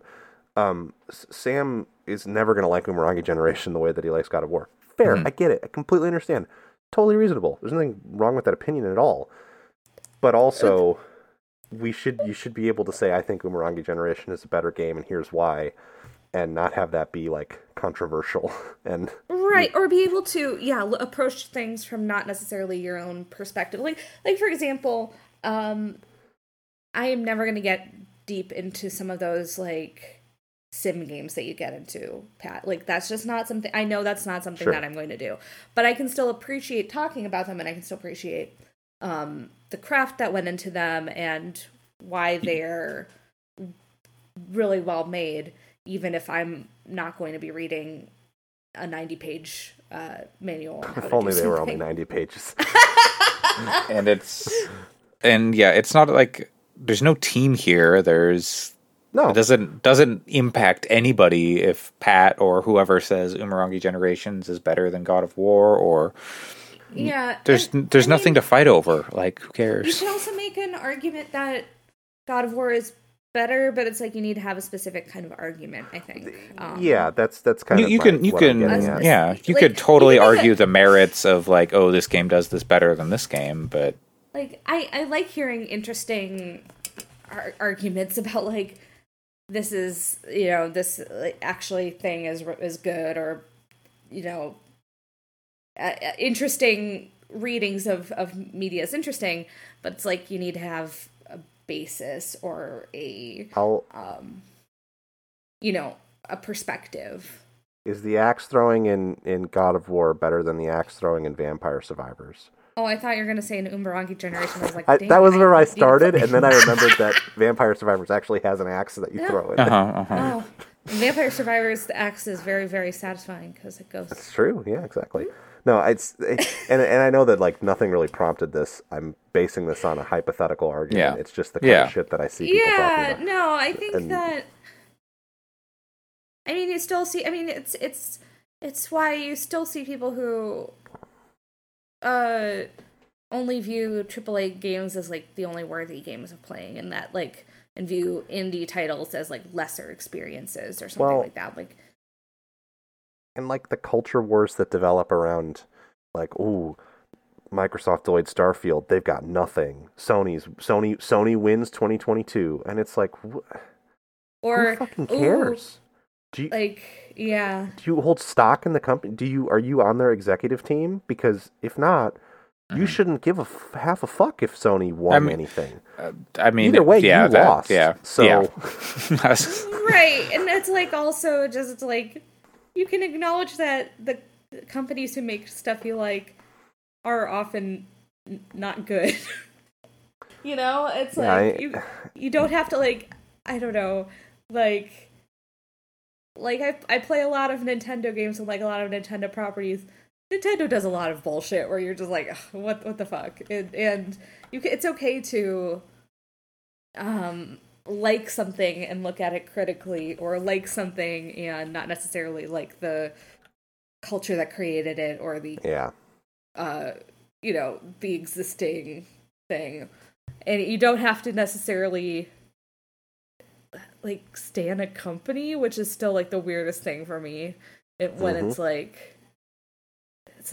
Sam is never going to like Umurangi Generation the way that he likes God of War. Fair, I get it. I completely understand. Totally reasonable. There's nothing wrong with that opinion at all. But also, you should be able to say, I think Umurangi Generation is a better game, and here's why. And not have that be, like, controversial. And right, or be able to, approach things from not necessarily your own perspective. Like for example, I am never going to get deep into some of those, like, sim games that you get into, Pat. Like, that's just not something... I know that's not something that I'm going to do. But I can still appreciate talking about them, and I can still appreciate the craft that went into them and why they're really well made, even if I'm not going to be reading a 90-page manual. If only they were only 90 pages. It's not like there's no team here. It doesn't impact anybody if Pat or whoever says Umurangi Generations is better than God of War or there's nothing to fight over. Like, who cares? You can also make an argument that God of War is better, but it's like you need to have a specific kind of argument, I think. That's kind of could totally argue the merits of like, oh, this game does this better than this game, but like I like hearing interesting arguments about like this is this like, actually thing is good or interesting readings of media is interesting, but it's like you need to have basis or a perspective. Is the axe throwing in God of War better than the axe throwing in Vampire Survivors? Oh, I thought you were going to say in Umurangi Generation. I was like, that was where I started, and then I remembered that Vampire Survivors actually has an axe that you throw in. Vampire Survivors, the axe is very, very satisfying because it goes. That's true. Yeah, exactly. No, and I know that like nothing really prompted this. I'm basing this on a hypothetical argument. Yeah. It's just the kind of shit that I see people talking about. Yeah, no, I think you still see. I mean, it's why you still see people who only view AAA games as like the only worthy games of playing, and that like and view indie titles as like lesser experiences or something like that. Like. And, like, the culture wars that develop around, like, ooh, Microsoft delayed Starfield, they've got nothing. Sony wins 2022. And it's like, who fucking cares? Do you hold stock in the company? Are you on their executive team? Because if not, you shouldn't give half a fuck if Sony won anything. Either way, you lost. Yeah. So. Yeah. Right. And it's, like, also just, it's like... You can acknowledge that the companies who make stuff you like are often not good. It's like you don't have to like I don't know like I play a lot of Nintendo games and like a lot of Nintendo properties. Nintendo does a lot of bullshit where you're just like what the fuck and you it's okay to like something and look at it critically or like something and not necessarily like the culture that created it or the the existing thing, and you don't have to necessarily like stay in a company, which is still like the weirdest thing for me when it's like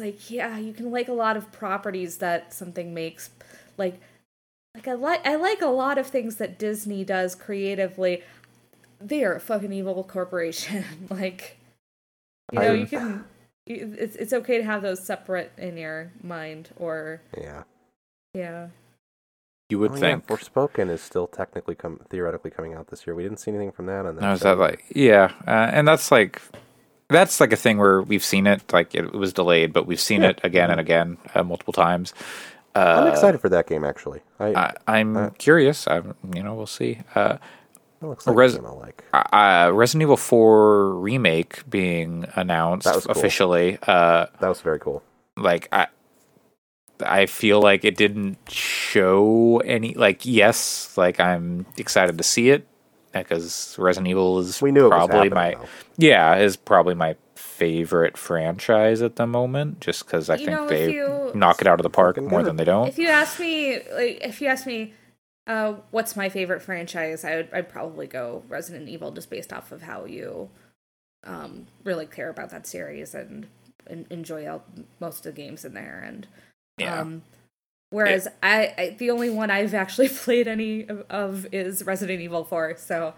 you can like a lot of properties that something makes like I like a lot of things that Disney does creatively. They are a fucking evil corporation. It's okay to have those separate in your mind or You would think Forspoken is still technically theoretically coming out this year. We didn't see anything from that on that. No, is that like and that's like that's like a thing where we've seen it. Like it was delayed, but we've seen it again and again, multiple times. I'm excited for that game. Actually, I'm curious. We'll see. That looks like a game I like. Resident Evil 4 remake being announced officially. Cool. That was very cool. Like I feel like it didn't show any. Like yes, like I'm excited to see it because Resident Evil is is probably my favorite franchise at the moment. Just because I think they knock it out of the park more than they don't. If you ask me. What's my favorite franchise? I'd probably go Resident Evil just based off of how you really care about that series and enjoy most of the games in there. And whereas the only one I've actually played any of is Resident Evil 4, so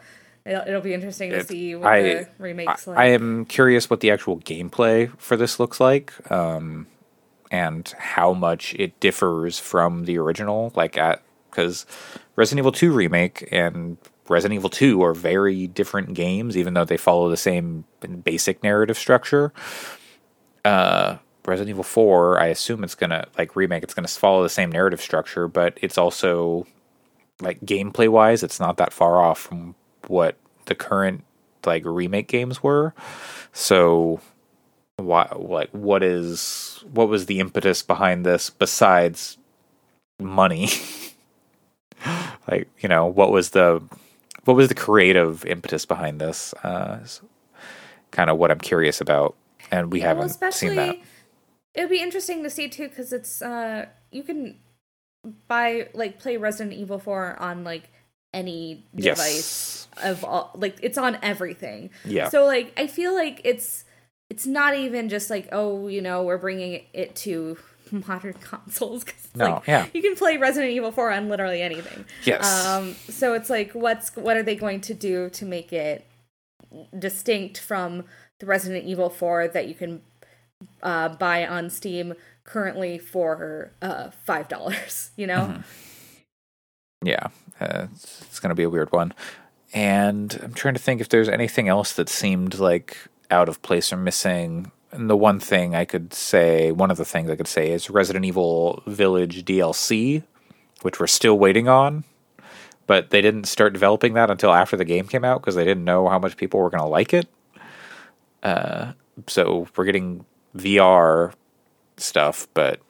it'll be interesting to see what the remake's like. I am curious what the actual gameplay for this looks like. And how much it differs from the original, because Resident Evil 2 Remake and Resident Evil 2 are very different games, even though they follow the same basic narrative structure. Resident Evil 4, I assume it's going to, Remake, it's going to follow the same narrative structure, but it's also, gameplay-wise, it's not that far off from what the current, Remake games were. So, what was the impetus behind this besides money? What was the creative impetus behind this? Is kind of what I'm curious about, and we haven't seen that. It would be interesting to see too, because it's you can buy play Resident Evil 4 on any device of all, it's on everything. Yeah. So I feel it's not even just we're bringing it to modern consoles, because you can play Resident Evil 4 on literally anything. Yes. So it's what are they going to do to make it distinct from the Resident Evil 4 that you can buy on Steam currently for $5? You know. Mm-hmm. Yeah, it's going to be a weird one, and I'm trying to think if there's anything else that seemed out of place or missing. And the one of the things I could say is Resident Evil Village DLC, which we're still waiting on, but they didn't start developing that until after the game came out because they didn't know how much people were going to like it. So we're getting VR stuff, but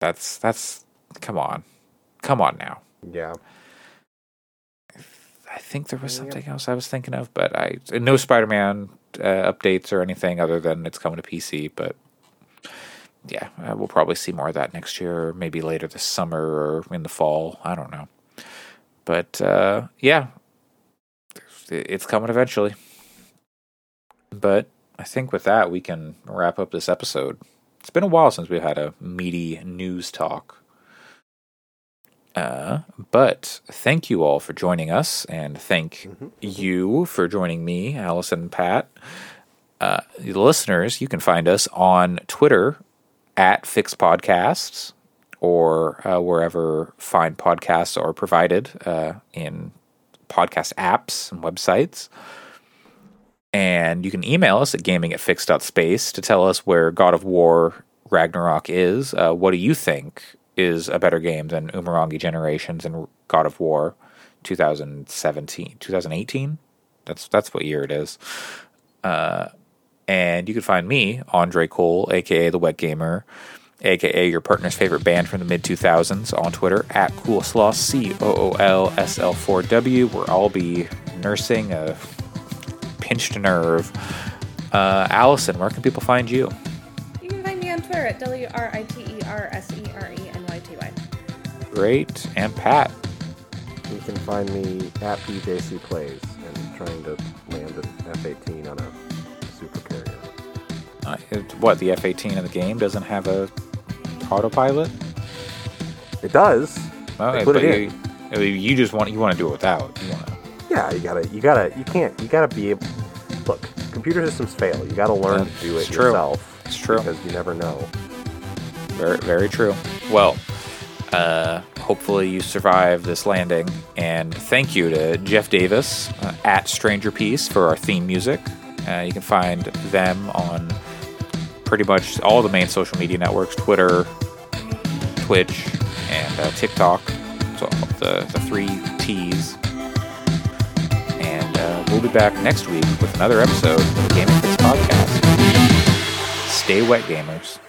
that's come on now. Yeah. I think there was something else I was thinking of, but no Spider-Man updates or anything other than it's coming to PC. But we'll probably see more of that next year, or maybe later this summer or in the fall. I don't know. But it's coming eventually. But I think with that, we can wrap up this episode. It's been a while since we've had a meaty news talk. But thank you all for joining us, and thank you for joining me, Allison and Pat. The listeners, you can find us on Twitter at @FixPodcasts or wherever fine podcasts are provided in podcast apps and websites. And you can email us at gaming@fix.space to tell us where God of War Ragnarok is. What do you think is a better game than Umurangi Generations and God of War 2017, 2018? That's what year it is. And you can find me, Andre Cole, a.k.a. The Wet Gamer, a.k.a. your partner's favorite band from the mid-2000s, on Twitter at CoolSloss, COOLSL4W, where I'll be nursing a pinched nerve. Allison, where can people find you? You can find me on Twitter at WRITERSERENYTY. Great. And Pat? You can find me at BJCPlays and trying to land an F-18 on a super carrier. The F-18 in the game doesn't have a autopilot? It does. Okay, but you just want to do it without. Yeah, you gotta be able. Look, computer systems fail. You gotta learn to do it yourself. It's true. Because you never know. Very, very true. Well, hopefully you survive this landing, and thank you to Jeff Davis at Stranger Peace for our theme music. You can find them on pretty much all the main social media networks, Twitter, Twitch, and TikTok. So the three T's. And we'll be back next week with another episode of the Gaming Fix Podcast. Stay wet, gamers.